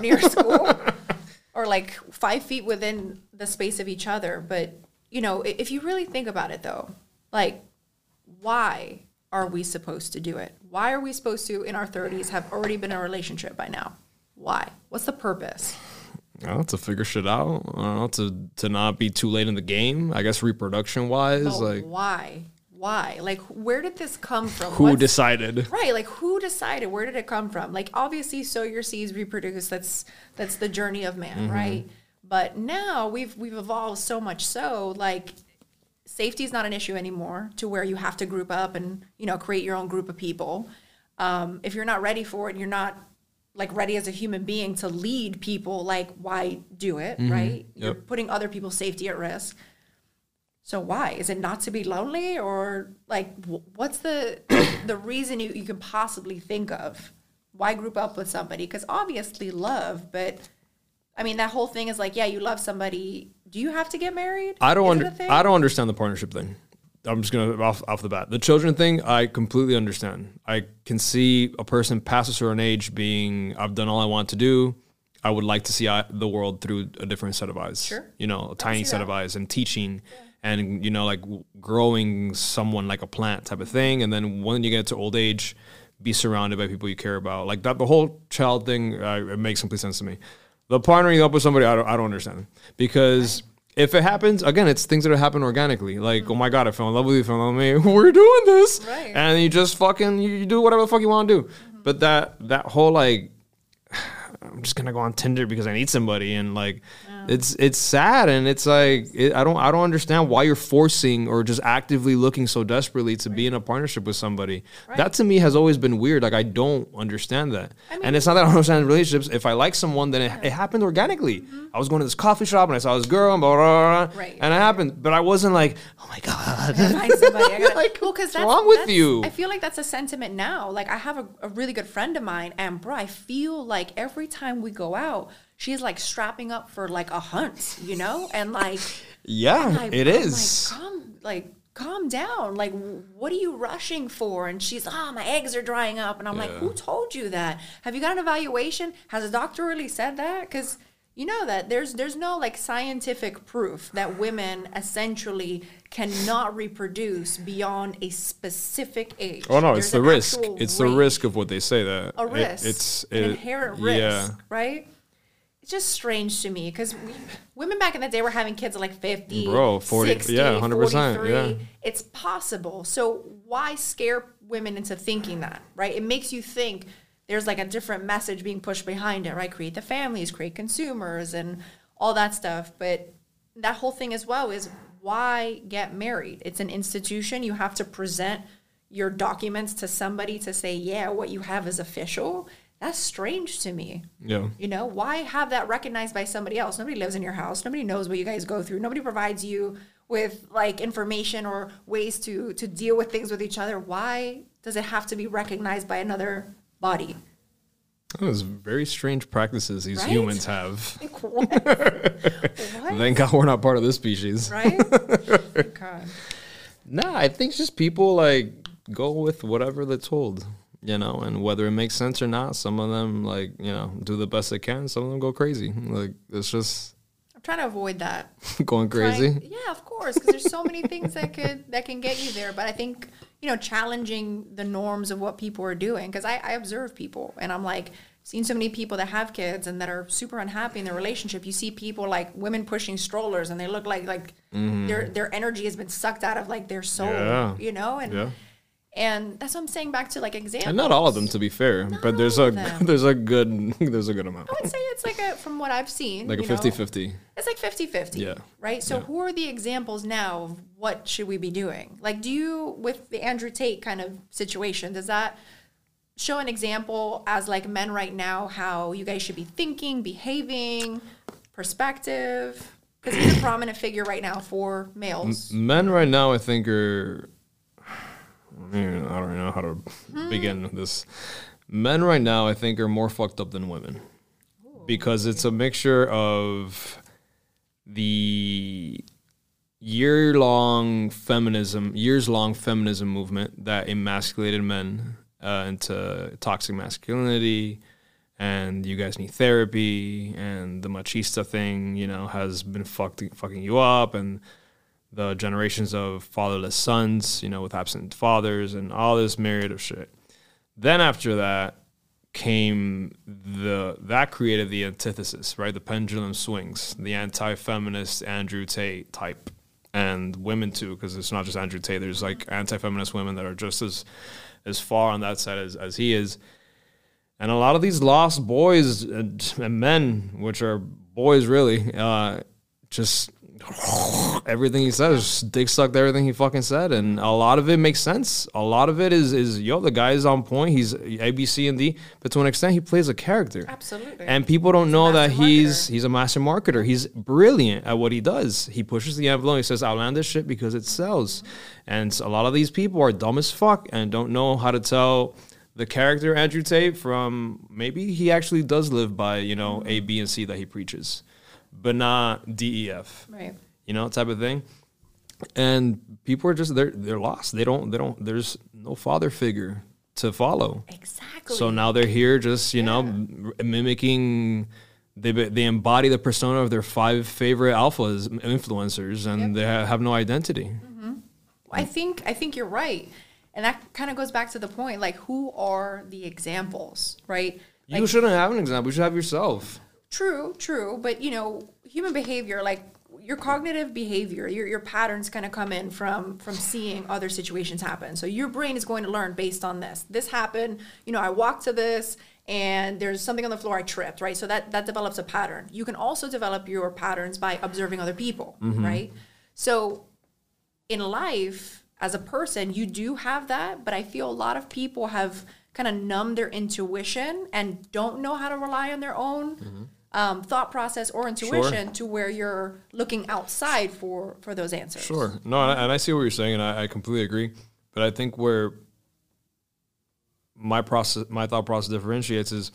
or like 5 feet within the space of each other. But, you know, if you really think about it, though, like, why are we supposed to do it? Why are we supposed to, in our 30s, have already been in a relationship by now? Why? What's the purpose? Well, to figure shit out. I don't know, to not be too late in the game, I guess, reproduction-wise. Oh, like, why? Like, where did this come from? Who decided? Right, like, who decided? Where did it come from? Like, obviously, sow your seeds, reproduce. That's the journey of man, mm-hmm. right? But now we've evolved so much so, like, safety is not an issue anymore to where you have to group up and, you know, create your own group of people. If you're not ready for it, you're not, like, ready as a human being to lead people, like, why do it, mm-hmm. right? You're putting other people's safety at risk. So why? Is it not to be lonely, or, like, what's the reason you can possibly think of? Why group up with somebody? Because obviously love, but, I mean, that whole thing is like, yeah, you love somebody. Do you have to get married? I don't understand the partnership thing. I'm just going to, off the bat. The children thing, I completely understand. I can see a person past a certain age being, I've done all I want to do. I would like to see the world through a different set of eyes. Sure. You know, a tiny set of eyes, and teaching. Yeah. And, you know, like, growing someone like a plant type of thing. And then when you get to old age, be surrounded by people you care about. Like, that, the whole child thing, it makes complete sense to me. The partnering up with somebody, I don't understand. Because if it happens, again, it's things that happen organically. Like, oh my God, I fell in love with you, fell in love with me. We're doing this. Right. And you just fucking, you do whatever the fuck you want to do. Mm-hmm. But that whole, like, I'm just gonna go on Tinder because I need somebody, and like, it's sad, and it's like, I don't understand why you're forcing or just actively looking so desperately to be in a partnership with somebody. Right. That to me has always been weird. Like, I don't understand that. I mean, and it's not that I don't understand relationships. If I like someone, then it happened organically. Mm-hmm. I was going to this coffee shop and I saw this girl, and blah, blah, blah, and it happened. But I wasn't like, oh my God, I gotta like, well, what's wrong with you? I feel like that's a sentiment now. Like, I have a really good friend of mine, and bro, I feel like every time we go out, she's like strapping up for like a hunt, you know, and like, yeah, and it is. Like, calm down. Like, what are you rushing for? And she's, my eggs are drying up, and I'm like, who told you that? Have you got an evaluation? Has a doctor really said that? Because you know that there's no like scientific proof that women essentially cannot reproduce beyond a specific age. Oh no, there's the risk. It's the risk of what they say that a risk. It's an inherent risk, right? It's just strange to me because women back in the day were having kids at like 50, 40, 60, 100%, 43. Yeah. It's possible. So why scare women into thinking that, right? It makes you think there's like a different message being pushed behind it, right? Create the families, create consumers and all that stuff. But that whole thing as well is why get married? It's an institution. You have to present your documents to somebody to say, yeah, what you have is official. That's strange to me. Yeah. You know, why have that recognized by somebody else? Nobody lives in your house. Nobody knows what you guys go through. Nobody provides you with like information or ways to deal with things with each other. Why does it have to be recognized by another body? That was very strange practices these humans have. Like, what? What? Thank God we're not part of this species. Right? God. Nah, I think just people like go with whatever they're told, you know, and whether it makes sense or not, some of them like, you know, do the best they can. Some of them go crazy. Like, it's just. I'm trying to avoid that. Going crazy? Yeah, of course, because there's so many things that can get you there. But I think, you know, challenging the norms of what people are doing, because I observe people and I'm like, seen so many people that have kids and that are super unhappy in their relationship. You see people like women pushing strollers and they look like their energy has been sucked out of like their soul, you know? And and that's what I'm saying, back to like examples. And not all of them, to be fair, but there's a good amount. I would say it's like from what I've seen, like a 50-50. It's like 50-50. Yeah. Right. So who are the examples now of what should we be doing? Like, do you, with the Andrew Tate kind of situation, does that show an example as like men right now, how you guys should be thinking, behaving, perspective? Because he's a prominent figure right now for males. Men right now, I think are. I don't know how to begin this. Men right now, I think, are more fucked up than women. Ooh. Because it's a mixture of the years-long feminism movement that emasculated men into toxic masculinity, and you guys need therapy, and the machista thing, you know, has been fucking you up, and the generations of fatherless sons, you know, with absent fathers and all this myriad of shit. Then after that came that created the antithesis, right? The pendulum swings, the anti-feminist Andrew Tate type, and women too, because it's not just Andrew Tate. There's like anti-feminist women that are just as far on that side as he is. And a lot of these lost boys and men, which are boys really, just... everything he says, dick sucked everything he fucking said, and a lot of it makes sense. A lot of it is yo, the guy's on point. He's A, B, C, and D, but to an extent, he plays a character. Absolutely. And people don't know that he's a master marketer. He's brilliant at what he does. He pushes the envelope. He says outlandish shit because it sells, and a lot of these people are dumb as fuck and don't know how to tell the character Andrew Tate from maybe he actually does live by, you know, A, B, and C that he preaches. But not DEF, right? You know, type of thing. And people are just they're lost. They don't. There's no father figure to follow. Exactly. So now they're here, just you know, mimicking. They embody the persona of their five favorite alphas influencers, and they have no identity. Mm-hmm. I think you're right, and that kind of goes back to the point. Like, who are the examples, right? Like, you shouldn't have an example. You should have yourself. True. But, you know, human behavior, like your cognitive behavior, your patterns kind of come in from seeing other situations happen. So your brain is going to learn based on this. This happened, you know, I walked to this and there's something on the floor, I tripped, right? So that develops a pattern. You can also develop your patterns by observing other people, right? So in life, as a person, you do have that. But I feel a lot of people have kind of numbed their intuition and don't know how to rely on their own thought process or intuition to where you're looking outside for those answers. Sure. No, and I see what you're saying, and I completely agree. But I think where my thought process differentiates is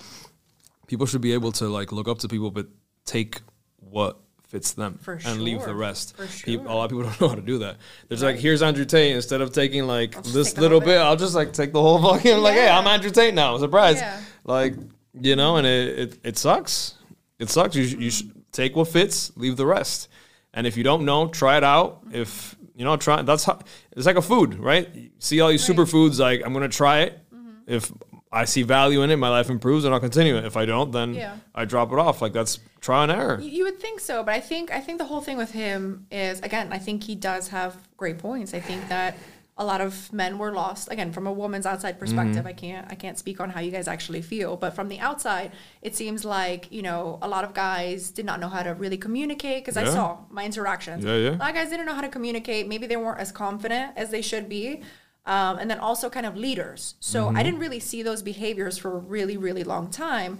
people should be able to like look up to people, but take what fits them and leave the rest. A lot of people don't know how to do that. There's like, here's Andrew Tate. Instead of taking like this little bit, I'll just like take the whole fucking like, hey, I'm Andrew Tate now. Surprise. Yeah. Like, you know, and it sucks. It sucks. You should take what fits, leave the rest. And if you don't know, try it out. If you know, try. That's how it's like a food, right? You see all these superfoods. Like, I'm gonna try it. If I see value in it, my life improves, and I'll continue it. If I don't, then I drop it off. Like, that's trial and error. You would think so, but I think the whole thing with him is, again, I think he does have great points. I think that a lot of men were lost. Again, from a woman's outside perspective, I can't speak on how you guys actually feel, but from the outside, it seems like, you know, a lot of guys did not know how to really communicate, because I saw my interactions. A lot of guys didn't know how to communicate. Maybe they weren't as confident as they should be. And then also kind of leaders. So I didn't really see those behaviors for a really, really long time,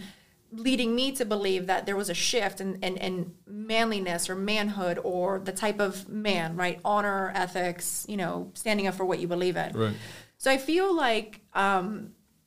leading me to believe that there was a shift in manliness or manhood or the type of man, right? Honor, ethics, you know, standing up for what you believe in. Right. So I feel like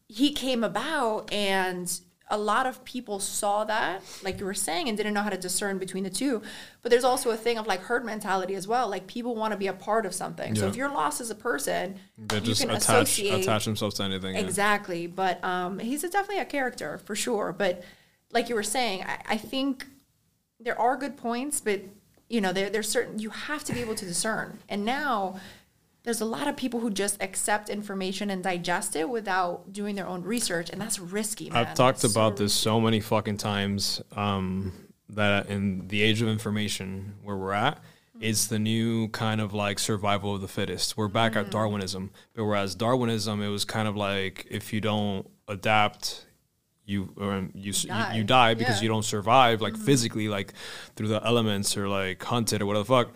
he came about and a lot of people saw that, like you were saying, and didn't know how to discern between the two. But there's also a thing of like herd mentality as well. Like people want to be a part of something. Yeah. So if you're lost as a person, they just attach themselves to anything. Exactly. Yeah. But he's definitely a character for sure. But like you were saying, I think there are good points, but you know, there's certain, you have to be able to discern. And now there's a lot of people who just accept information and digest it without doing their own research, and that's risky, man. I've talked about this so many fucking times, that in the age of information where we're at, it's the new kind of like survival of the fittest. We're back at Darwinism, but whereas Darwinism, it was kind of like if you don't adapt, you die because you don't survive, like physically, like through the elements or like hunted or whatever the fuck.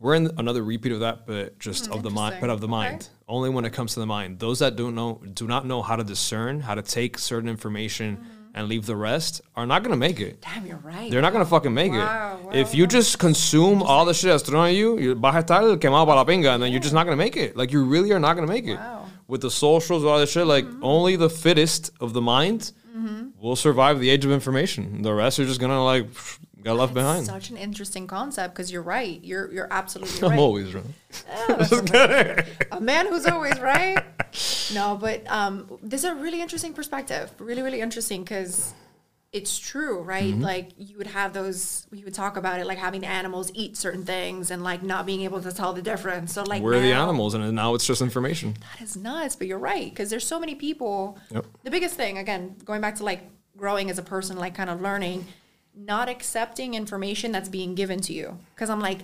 We're in another repeat of that, but just of the mind, but of the mind. Okay. Only when it comes to the mind. Those that do not know how to discern, how to take certain information and leave the rest, are not going to make it. Damn, you're right. They're not going to fucking make it. Wow, if you just consume all the shit that's thrown at you, you're quemado para la pinga, and then you're just not going to make it. Like, you really are not going to make it. With the socials, all that shit, like, only the fittest of the mind will survive the age of information. The rest are just going to, like... Got left behind. Such an interesting concept, because you're right. You're absolutely right. I'm always right. A man who's always right. No, but this is a really interesting perspective. Really, really interesting, because it's true, right? Like you would have those. We would talk about it, like having animals eat certain things and like not being able to tell the difference. So like, we're the animals, and now it's just information. That is nuts, but you're right, because there's so many people. Yep. The biggest thing, again, going back to like growing as a person, like kind of learning. Not accepting information that's being given to you. Because I'm like,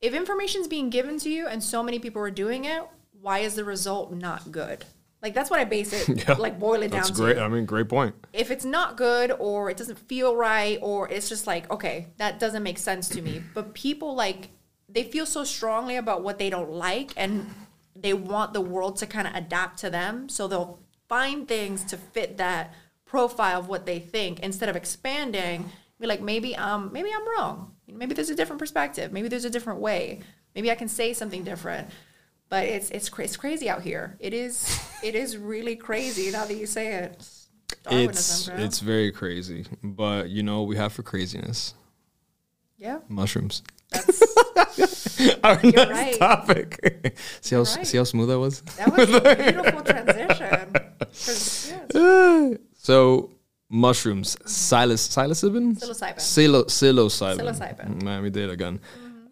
if information's being given to you and so many people are doing it, why is the result not good? Like, that's what I base it, like, boil it down to. That's great. I mean, great point. If it's not good, or it doesn't feel right, or it's just like, okay, that doesn't make sense to me. But people, like, they feel so strongly about what they don't like, and they want the world to kind of adapt to them. So they'll find things to fit that profile of what they think, instead of expanding, be like, maybe I'm wrong. Maybe there's a different perspective. Maybe there's a different way. Maybe I can say something different. But it's crazy out here. It is really crazy now that you say it. It's very crazy. But you know what we have for craziness? Yeah. Mushrooms. That's our next topic. See how smooth that was? That was a beautiful transition. Yes. So, mushrooms, psilocybin. Man, we did it again.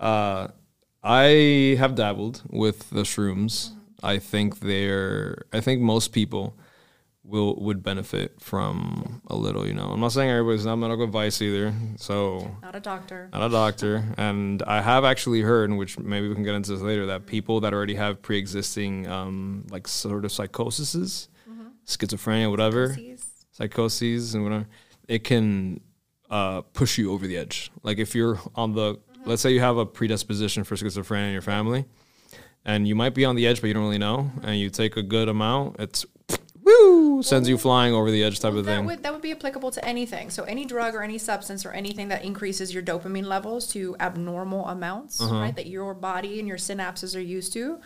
I have dabbled with the shrooms. I think most people would benefit from a little, you know. I'm not saying everybody's not medical advice either. So not a doctor. And I have actually heard, which maybe we can get into this later, that people that already have pre-existing like sort of psychoses, schizophrenia, whatever. Psychoses and whatever, it can push you over the edge. Like if you're on the, let's say you have a predisposition for schizophrenia in your family, and you might be on the edge, but you don't really know, and you take a good amount, it's sends you flying over the edge type of thing. That would be applicable to anything. So any drug or any substance or anything that increases your dopamine levels to abnormal amounts, right, that your body and your synapses are used to,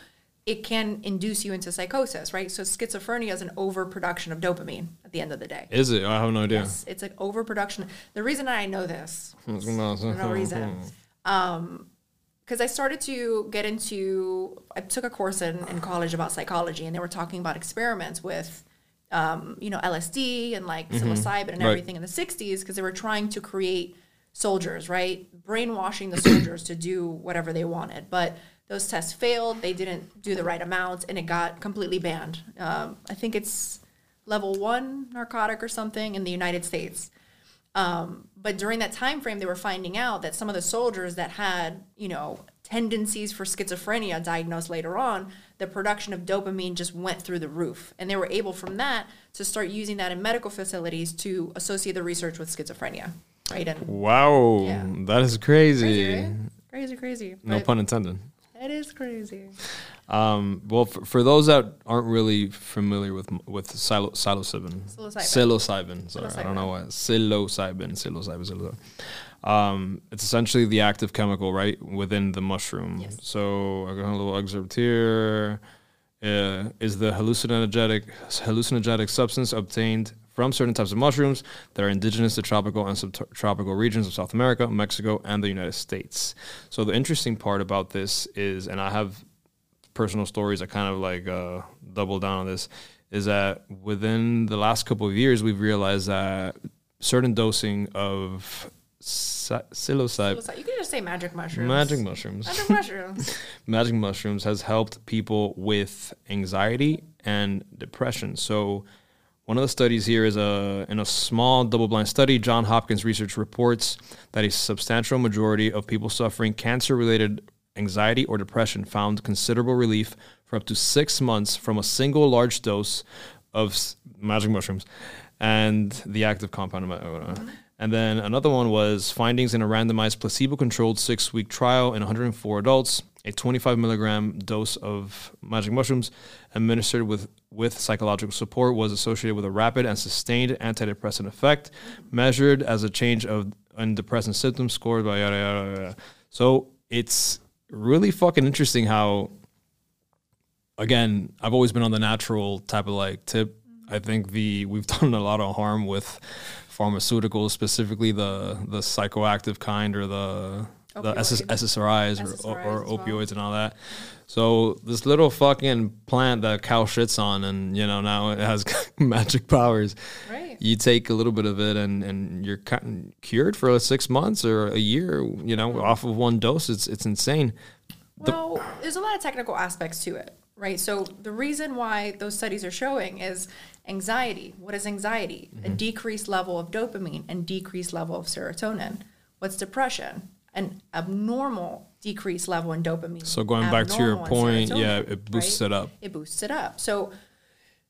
it can induce you into psychosis, right? So schizophrenia is an overproduction of dopamine at the end of the day. Is it? I have no idea. Yes, it's an overproduction. The reason I know this, for no reason, because I started to get into, I took a course in college about psychology, and they were talking about experiments with, you know, LSD and like psilocybin and everything in the 60s, because they were trying to create soldiers, right? Brainwashing the soldiers to do whatever they wanted. But those tests failed. They didn't do the right amount, and it got completely banned. I think it's level 1 narcotic or something in the United States. But during that time frame, they were finding out that some of the soldiers that had, you know, tendencies for schizophrenia diagnosed later on, the production of dopamine just went through the roof. And they were able from that to start using that in medical facilities to associate the research with schizophrenia. Right? And wow. Yeah. That is crazy. Crazy, right? Crazy, crazy. No pun intended. It is crazy. Well, for those that aren't really familiar with psilocybin. Sorry, psilocybin. I don't know why. Psilocybin. It's essentially the active chemical, right, within the mushroom. Yes. So I got a little excerpt here. Is the hallucinogenic substance obtained from certain types of mushrooms that are indigenous to tropical and subtropical regions of South America, Mexico, and the United States. So the interesting part about this is, and I have personal stories that kind of like double down on this, is that within the last couple of years, we've realized that certain dosing of psilocybin. You can just say magic mushrooms. Magic mushrooms has helped people with anxiety and depression. So one of the studies here is in a small double-blind study, Johns Hopkins research reports that a substantial majority of people suffering cancer-related anxiety or depression found considerable relief for up to 6 months from a single large dose of magic mushrooms and the active compound. And then another one was findings in a randomized placebo-controlled 6-week trial in 104 adults, a 25 milligram dose of magic mushrooms administered with psychological support was associated with a rapid and sustained antidepressant effect measured as a change in depressant symptoms scored by yada, yada, yada. So it's really fucking interesting how, again, I've always been on the natural type of like tip. I think we've done a lot of harm with pharmaceuticals, specifically the psychoactive kind or the SSRIs or opioids and all that. So this little fucking plant that a cow shits on and, you know, now it has magic powers. Right. You take a little bit of it and you're cured for 6 months or a year, you know, off of one dose. It's insane. Well, there's a lot of technical aspects to it, right? So the reason why those studies are showing is anxiety. What is anxiety? Mm-hmm. A decreased level of dopamine and decreased level of serotonin. What's depression? An abnormal decreased level in dopamine. So going back to your point, yeah, it boosts it up. It boosts it up. So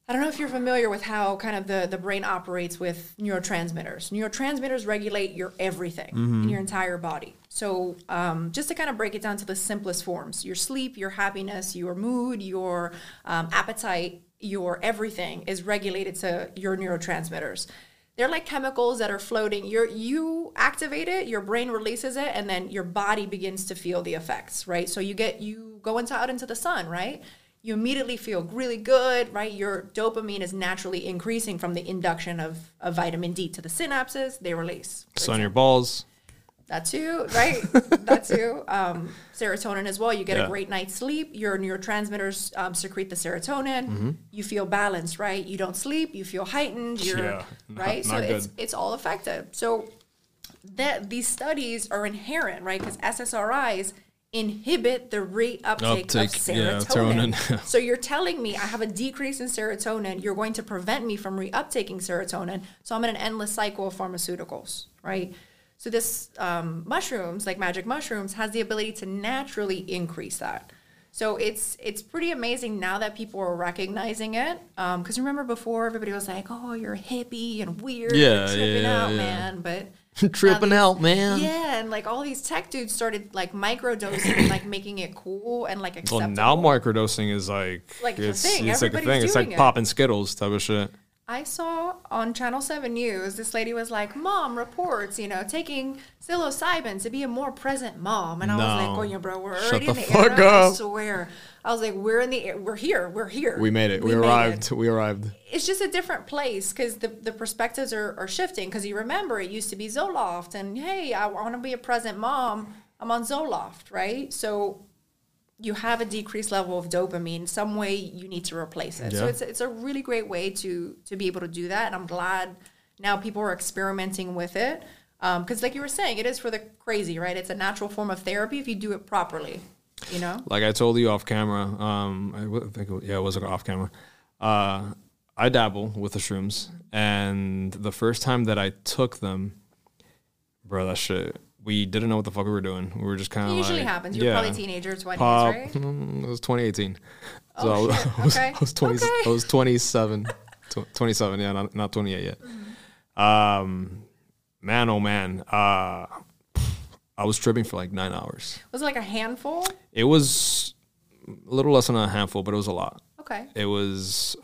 I don't know if you're familiar with how kind of the brain operates with neurotransmitters. Neurotransmitters regulate your everything in your entire body. So just to kind of break it down to the simplest forms, your sleep, your happiness, your mood, your appetite, your everything is regulated to your neurotransmitters. They're like chemicals that are floating. You activate it, your brain releases it, and then your body begins to feel the effects, right? So you go out into the sun, right? You immediately feel really good, right? Your dopamine is naturally increasing from the induction of vitamin D to the synapses. They release. So on your balls. That too, right? That too. Serotonin as well. You get a great night's sleep. Your neurotransmitters secrete the serotonin. Mm-hmm. You feel balanced, right? You don't sleep. You feel heightened. Not good. It's all affected. So these studies are inherent, right? Because SSRIs inhibit the reuptake of serotonin. Yeah, so you're telling me I have a decrease in serotonin. You're going to prevent me from reuptaking serotonin. So I'm in an endless cycle of pharmaceuticals, right? So this mushrooms, like magic mushrooms, has the ability to naturally increase that. So it's pretty amazing now that people are recognizing it. Because remember before, everybody was like, oh, you're a hippie and weird. Tripping out, man. But tripping out, man. Yeah, and like all these tech dudes started like microdosing, like making it cool and like acceptable. Well, now microdosing is like it's a thing. It's like a thing. It's like popping Skittles type of shit. I saw on Channel 7 News, this lady was like, Mom reports, you know, taking psilocybin to be a more present mom. And I was like, oh, yeah, bro, we're already in the era. I swear. I was like, we're in the air. We're here. We're here. We made it. We arrived. It's just a different place because the perspectives are shifting. Because you remember, it used to be Zoloft. And, hey, I want to be a present mom. I'm on Zoloft, right? So you have a decreased level of dopamine. Some way you need to replace it. Yeah. So it's a really great way to be able to do that. And I'm glad now people are experimenting with it. Because like you were saying, it is for the crazy, right? It's a natural form of therapy if you do it properly, you know? Like I told you off camera, it was off camera. I dabble with the shrooms. And the first time that I took them, bro, that shit We didn't know what the fuck we were doing. We were just kind of like... It usually happens. You were probably teenagers, 20s, right? It was 2018. Oh, so shit. I was 27. 27, yeah, not 28 yet. Mm-hmm. Man, oh, man. I was tripping for like 9 hours. Was it like a handful? It was a little less than a handful, but it was a lot. Okay. It was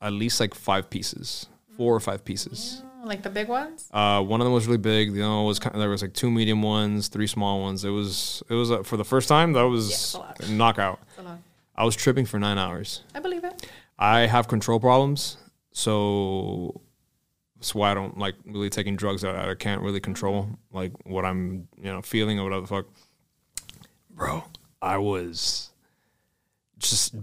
at least like 5 pieces, 4 or 5 pieces. Yeah. Like the big ones? One of them was really big. The other one was kind of, there was like 2 medium ones, 3 small ones. It was for the first time that was a knockout. I was tripping for 9 hours. I believe it. I have control problems, so that's why I don't like really taking drugs that I can't really control, like what I'm feeling or whatever the fuck. Bro, I was just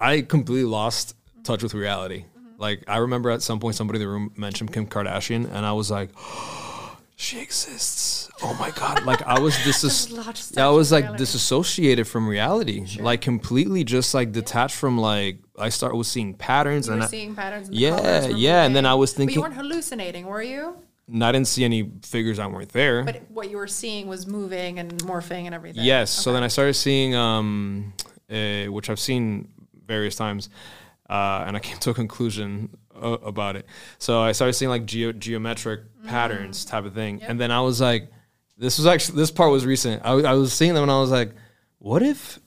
completely lost touch with reality. Like, I remember at some point somebody in the room mentioned Kim Kardashian, and I was like, oh, she exists. Oh, my God. Like, I was disassociated from reality. Sure. Like, completely just, like, detached from, like, I was seeing patterns. You were seeing patterns in the colors. Yeah, and then I was thinking. But you weren't hallucinating, were you? And I didn't see any figures that weren't there. But what you were seeing was moving and morphing and everything. Yes. Okay. So then I started seeing, which I've seen various times. And I came to a conclusion about it. So I started seeing like geometric patterns type of thing. Yep. And then I was like, this part was recent. I was seeing them and I was like, what if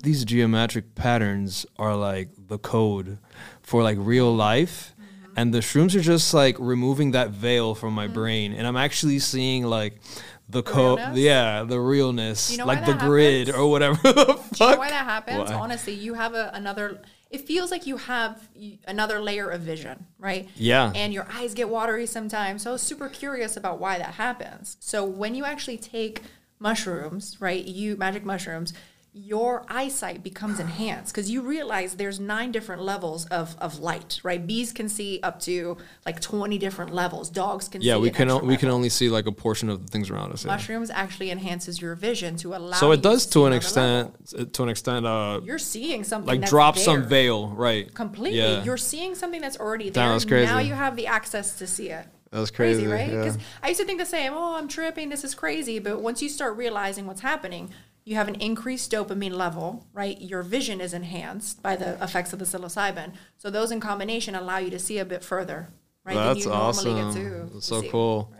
these geometric patterns are like the code for like real life? Mm-hmm. And the shrooms are just like removing that veil from my brain. And I'm actually seeing like the code, yeah, the realness, like the grid or whatever. Do you know why that happens? Why? Honestly, you have another. It feels like you have another layer of vision, right? Yeah. And your eyes get watery sometimes. So I was super curious about why that happens. So when you actually take mushrooms, right? Magic mushrooms, your eyesight becomes enhanced because you realize there's 9 different levels of light, right? Bees can see up to like 20 different levels. Dogs can see. Yeah, we can only see like a portion of the things around us. Mushrooms actually enhances your vision to allow. So it does to an extent. To an extent, you're seeing something like that's drop there. Some veil, right? Completely, yeah. You're seeing something that's already there. That's crazy. Now you have the access to see it. That's crazy, right? Because I used to think the same. Oh, I'm tripping. This is crazy. But once you start realizing what's happening. You have an increased dopamine level, right? Your vision is enhanced by the effects of the psilocybin. So those in combination allow you to see a bit further, right? That's than you awesome. Normally get to. That's so see, cool.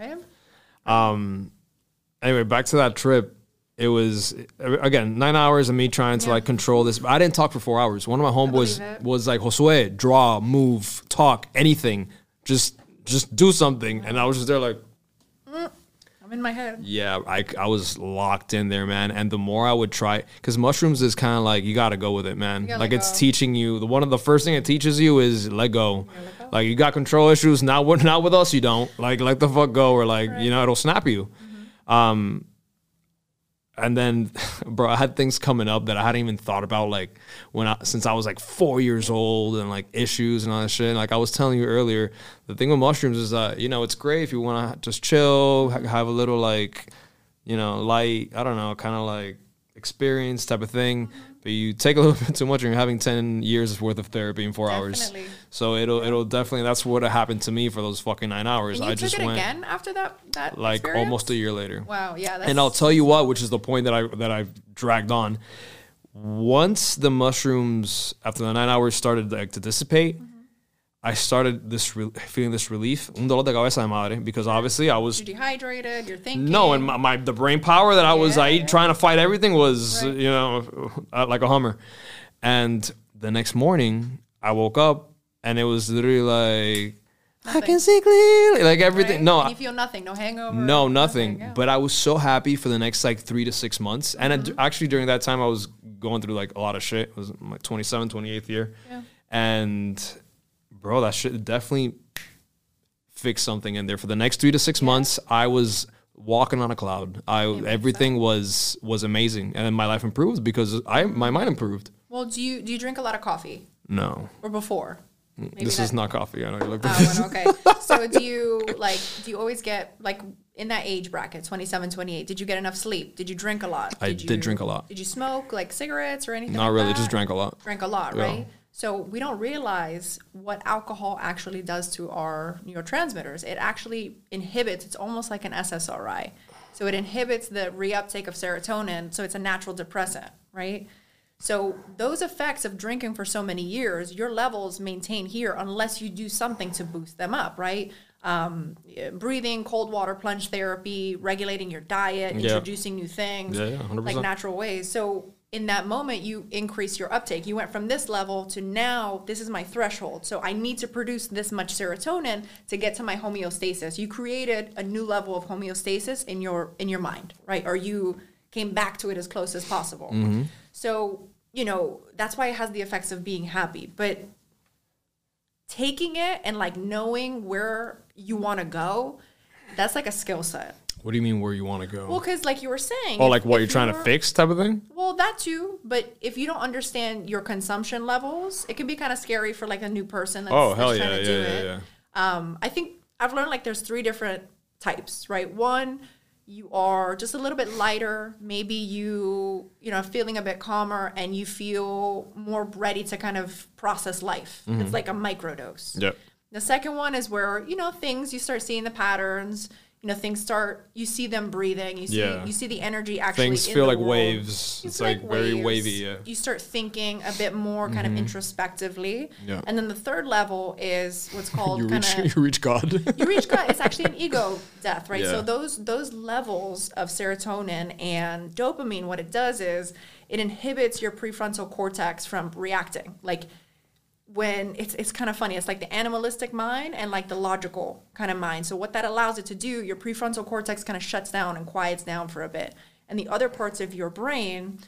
Right? Anyway, back to that trip. It was, again, 9 hours of me trying to, like, control this. I didn't talk for 4 hours. One of my homeboys was like, Josue, draw, move, talk, anything. Just do something. And I was just there like... I'm in my head. Yeah, I was locked in there, man. And the more I would try, because mushrooms is kind of like, you got to go with it, man. Like, it's teaching you. The first thing it teaches you is let go. Like, you got control issues. Not with us, you don't. Like, let the fuck go. Or, like, it'll snap you. Mm-hmm. And then, bro, I had things coming up that I hadn't even thought about, like, since I was, like, 4 years old and, like, issues and all that shit. And, like, I was telling you earlier, the thing with mushrooms is that, it's great if you want to just chill, have a little, like, light, I don't know, kind of, like, experience type of thing. But you take a little bit too much and you're having 10 years worth of therapy in 4 hours. So it'll definitely, that's what happened to me for those fucking 9 hours. And you took it again after that like experience? Almost a year later. Wow, yeah. And I'll tell you what, which is the point that I've dragged on. Once the mushrooms, after the 9 hours started like, to dissipate, I started feeling this relief, un dolor de cabeza de madre, because obviously I was... You're dehydrated, you're thinking... No, and the brain power that I was trying to fight everything was, like a Hummer. And the next morning, I woke up, and it was literally like... Nothing. I can see clearly, like everything. Right? No, and you feel nothing, no hangover. No, nothing. But I was so happy for the next like 3 to 6 months. And actually during that time, I was going through like a lot of shit. It was my 27th, 28th year. Yeah. And... Bro, that shit definitely fixed something in there. For the next 3 to 6 months, I was walking on a cloud. Everything was amazing, and then my life improved because my mind improved. Well, do you drink a lot of coffee? No. Or before? Maybe this is not coffee. I know you looked at this. Okay. So do you always get like in that age bracket, 27, 28? Did you get enough sleep? Did you drink a lot? I did drink a lot. Did you smoke like cigarettes or anything? Not really. Just drank a lot. Right? So we don't realize what alcohol actually does to our neurotransmitters. It actually inhibits, it's almost like an SSRI. So it inhibits the reuptake of serotonin, so it's a natural depressant, right? So those effects of drinking for so many years, your levels maintain here unless you do something to boost them up, right? Breathing, cold water, plunge therapy, regulating your diet, introducing new things, like natural ways. So in that moment, you increase your uptake. You went from this level to now, this is my threshold. So I need to produce this much serotonin to get to my homeostasis. You created a new level of homeostasis in your mind, right? Or you came back to it as close as possible. Mm-hmm. So, you know, that's why it has the effects of being happy. But taking it and like knowing where you want to go, that's like a skill set. What do you mean where you want to go? Well, because like you were saying. Oh, like what you're trying to fix type of thing? Well, that too. But if you don't understand your consumption levels, it can be kind of scary for like a new person that's, trying to do it. I think I've learned like there's three different types, right? One, you are just a little bit lighter. Maybe you know, feeling a bit calmer and you feel more ready to kind of process life. Mm-hmm. It's like a microdose. Yep. The second one is where, you know, things, you start seeing the patterns, you know, things start, you see them breathing, you see the energy actually things in feel the like world. Waves. It's like very waves. Wavy. Yeah. You start thinking a bit more kind of introspectively. Yeah. And then the third level is what's called you reach God. You reach God. It's actually an ego death, right? Yeah. So those levels of serotonin and dopamine, what it does is it inhibits your prefrontal cortex from reacting. Like when it's kind of funny, it's like the animalistic mind and like the logical kind of mind. So what that allows it to do, your prefrontal cortex kind of shuts down and quiets down for a bit. And the other parts of your brain,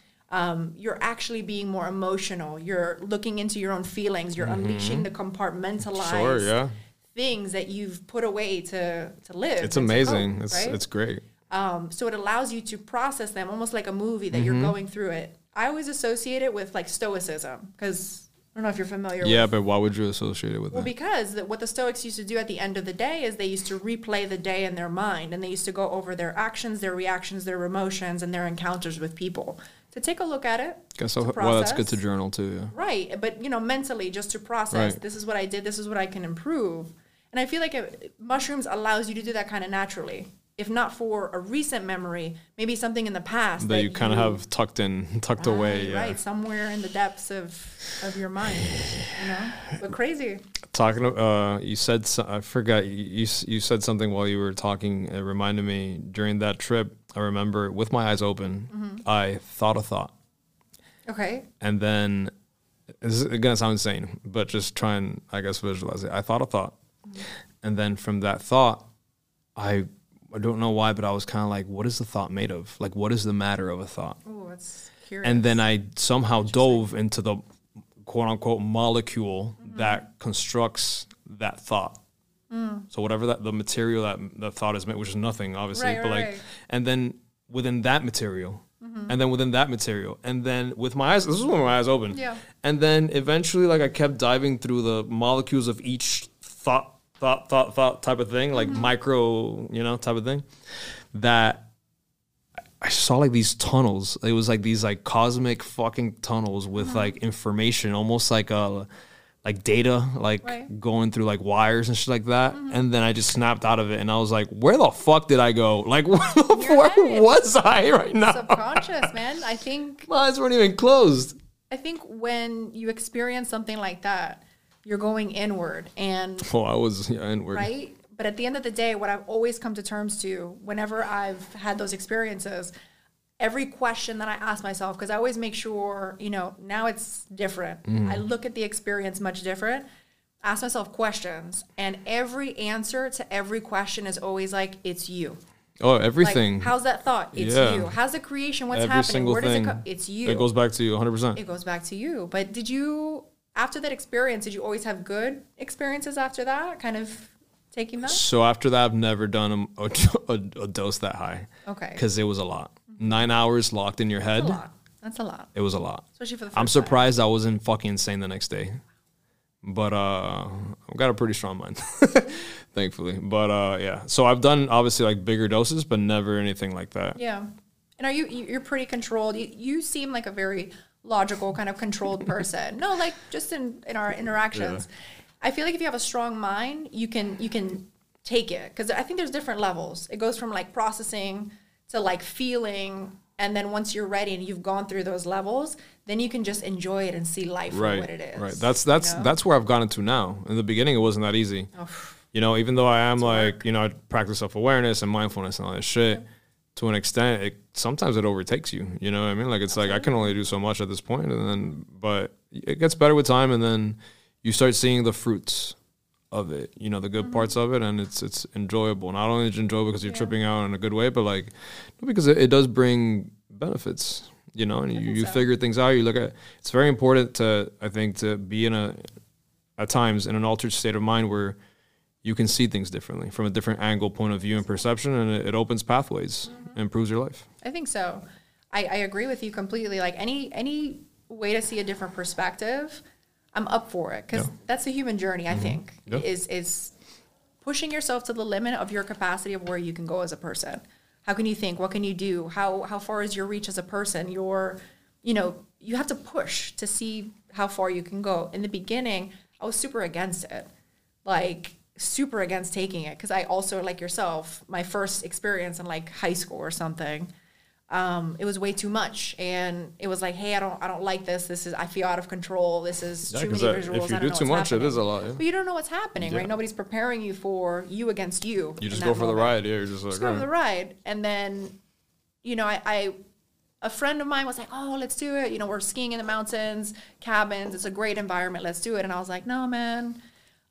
you're actually being more emotional. You're looking into your own feelings. You're unleashing the compartmentalized things that you've put away to live. It's amazing. Cope, it's great. So it allows you to process them almost like a movie that you're going through it. I always associate it with like stoicism because... I don't know if you're familiar with... Yeah, but why would you associate it with that? Well, because what the Stoics used to do at the end of the day is they used to replay the day in their mind, and they used to go over their actions, their reactions, their emotions, and their encounters with people. To take a look at it, well, that's good to journal too, yeah. Right, but, you know, mentally, just to process, this is what I did, this is what I can improve. And I feel like mushrooms allows you to do that kind of naturally. If not for a recent memory, maybe something in the past that you kind of have tucked away. Yeah. Right, somewhere in the depths of your mind, you know? But crazy. Talking of, you said something while you were talking. It reminded me during that trip, I remember with my eyes open, I thought a thought. Okay. And then, this is going to sound insane, but just try and, I guess, visualize it. I thought a thought. Mm-hmm. And then from that thought, I don't know why, but I was kind of like, what is the thought made of? Like, what is the matter of a thought? Oh, that's curious. And then I somehow dove into the quote-unquote molecule that constructs that thought. Mm. So whatever the material that the thought is made, which is nothing, obviously. Right. And then within that material, and then within that material, and then with my eyes, this is when my eyes opened. Yeah. And then eventually, like, I kept diving through the molecules of each thought type of thing, like micro, you know, type of thing, that I saw like these tunnels. It was like these like cosmic fucking tunnels with like information, almost like a data, like going through like wires and shit like that. And then I just snapped out of it and I was like, where the fuck did I go? Like, where was I right now? Subconscious, man. I think my eyes weren't even closed. I think when you experience something like that, you're going inward, and inward, right? But at the end of the day, what I've always come to terms to, whenever I've had those experiences, every question that I ask myself, because I always make sure, you know, now it's different. I look at the experience much different. Ask myself questions, and every answer to every question is always like, "It's you." Oh, everything. Like, how's that thought? It's you. How's the creation? What's happening? Where does it come? It's you. It goes back to you, 100%. It goes back to you. But did you? After that experience, did you always have good experiences after that? Kind of taking that? So after that, I've never done a dose that high. Okay. Because it was a lot. 9 hours locked in your head. That's a lot. It was a lot. Especially for the first time. I'm surprised I wasn't fucking insane the next day. But I've got a pretty strong mind, thankfully. But yeah. So I've done, obviously, like bigger doses, but never anything like that. Yeah. And you're pretty controlled. You seem like a very... logical, kind of controlled person. No, like just in our interactions. Yeah. I feel like if you have a strong mind, you can take it. Because I think there's different levels. It goes from like processing to like feeling. And then once you're ready and you've gone through those levels, then you can just enjoy it and see life for what it is. Right. That's you know? That's where I've gotten to now. In the beginning, it wasn't that easy. Oh. You know, even though I am I practice self-awareness and mindfulness and all that shit, to an extent, sometimes it overtakes you. You know what I mean? Like, it's like, I can only do so much at this point, but it gets better with time, and then you start seeing the fruits of it, you know, the good parts of it, and it's enjoyable. Not only is it enjoyable because you're tripping out in a good way, but like, because it does bring benefits, you know, and you figure things out. You look at, it's very important to, I think, to be at times in an altered state of mind where you can see things differently from a different angle, point of view, and perception, and it opens pathways and improves your life. I think so. I agree with you completely. Like any way to see a different perspective, I'm up for it, because that's the human journey, I think, is pushing yourself to the limit of your capacity of where you can go as a person. How can you think? What can you do? How far is your reach as a person? You have to push to see how far you can go. In the beginning, I was super against it. Like, super against taking it, because I also, like yourself, my first experience in like high school or something, it was way too much, and it was like, hey, I don't like this. This is, I feel out of control. This is too many visuals. If you do too much, it is a lot. Yeah. But you don't know what's happening, right? Nobody's preparing you for you against you. You just go for the ride. Yeah, you're just like, go for the ride, and then, you know, a friend of mine was like, oh, let's do it. You know, we're skiing in the mountains, cabins. It's a great environment. Let's do it. And I was like, no, man.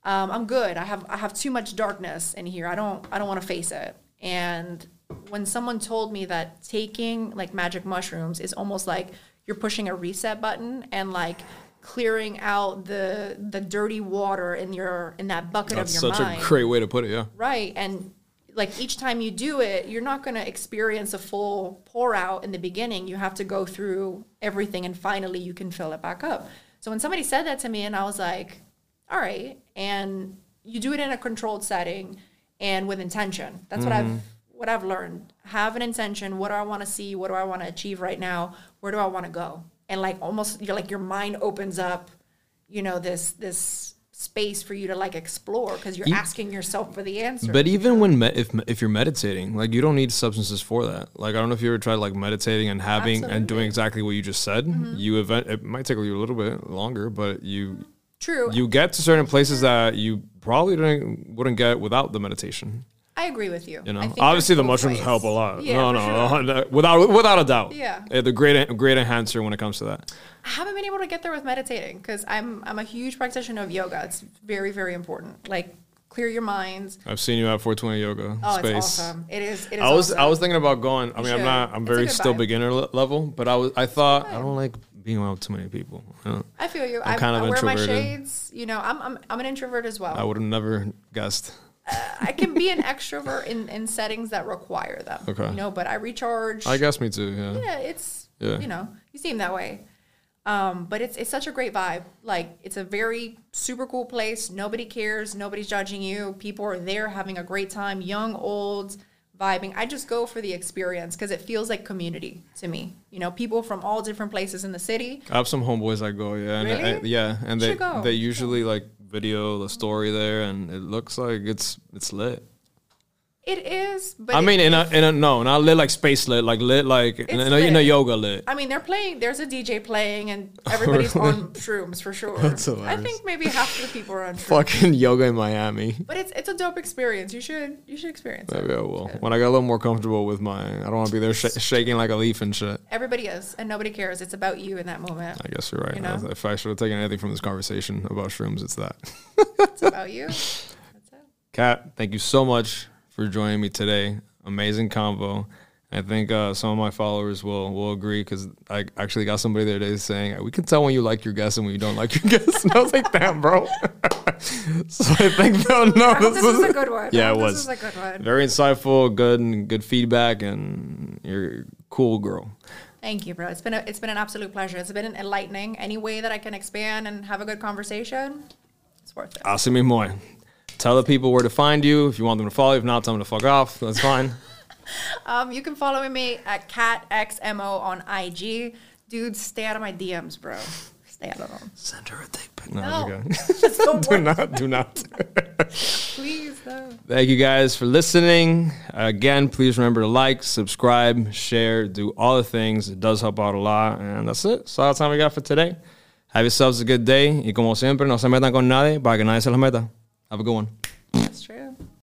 I'm good. I have too much darkness in here. I don't want to face it. And when someone told me that taking like magic mushrooms is almost like you're pushing a reset button and like clearing out the dirty water in that bucket of your mind. That's such a great way to put it, yeah. Right. And like each time you do it, you're not going to experience a full pour out in the beginning. You have to go through everything, and finally you can fill it back up. So when somebody said that to me, and I was like, all right, and you do it in a controlled setting and with intention. That's what I've learned. Have an intention. What do I want to see? What do I want to achieve right now? Where do I want to go? And like almost, you're like, your mind opens up, you know, this space for you to like explore, because you're asking yourself for the answer. But even when if you're meditating, like, you don't need substances for that. Like, I don't know if you ever tried like meditating and having and doing exactly what you just said. It might take you a little bit longer, but you. True. You get to certain places that you probably wouldn't get without the meditation. I agree with you. You know, obviously the mushrooms help a lot. Yeah, no, without a doubt. Yeah, the great enhancer when it comes to that. I haven't been able to get there with meditating, because I'm a huge practitioner of yoga. It's very, very important. Like, clear your minds. I've seen you at 420 yoga. Oh, space. It's awesome. It is. I was thinking about going. I mean, I'm not. I'm very still beginner level, but I thought I don't like being around too many people. I feel you. I wear my shades. You know, I'm an introvert as well. I would have never guessed. I can be an extrovert in settings that require them. Okay. You know, but I recharge. I guess me too. Yeah. Yeah. You know, you seem that way. But it's such a great vibe. Like, it's a very super cool place. Nobody cares. Nobody's judging you. People are there having a great time. Young, old, vibing. I just go for the experience, because it feels like community to me. You know, people from all different places in the city. I have some homeboys that go, yeah. Really? And they usually like video the story there, and it looks like it's lit. It is, but I mean, not lit like space lit like in a yoga lit. I mean, they're playing. There's a DJ playing, and everybody's on shrooms for sure. I think maybe half of the people are on shrooms. Fucking yoga in Miami. But it's a dope experience. You should experience it. Maybe I will when I get a little more comfortable with I don't want to be there shaking like a leaf and shit. Everybody is, and nobody cares. It's about you in that moment. I guess you're right. You know? If I should have taken anything from this conversation about shrooms, it's that. It's about you. That's it. Kat, thank you so much for joining me today. Amazing convo. I think some of my followers will agree, because I actually got somebody the other day saying, we can tell when you like your guests and when you don't like your guests. And I was like, damn, bro. So I think they'll know. This was a good one. Yeah, it was. This was a good one. Very insightful, good feedback, and you're a cool girl. Thank you, bro. It's been an absolute pleasure. It's been enlightening. Any way that I can expand and have a good conversation, it's worth it. Así mismo es. Tell the people where to find you. If you want them to follow you, if not, tell them to fuck off. That's fine. You can follow me at CatXMO on IG. Dude, stay out of my DMs, bro. Stay out of them. Send her a dick pic. No. Do not. Please, no. Thank you guys for listening. Again, please remember to like, subscribe, share, do all the things. It does help out a lot. And that's it. That's all the time we got for today. Have yourselves a good day. Y como siempre, no se metan con nadie para que nadie se los meta. Have a good one.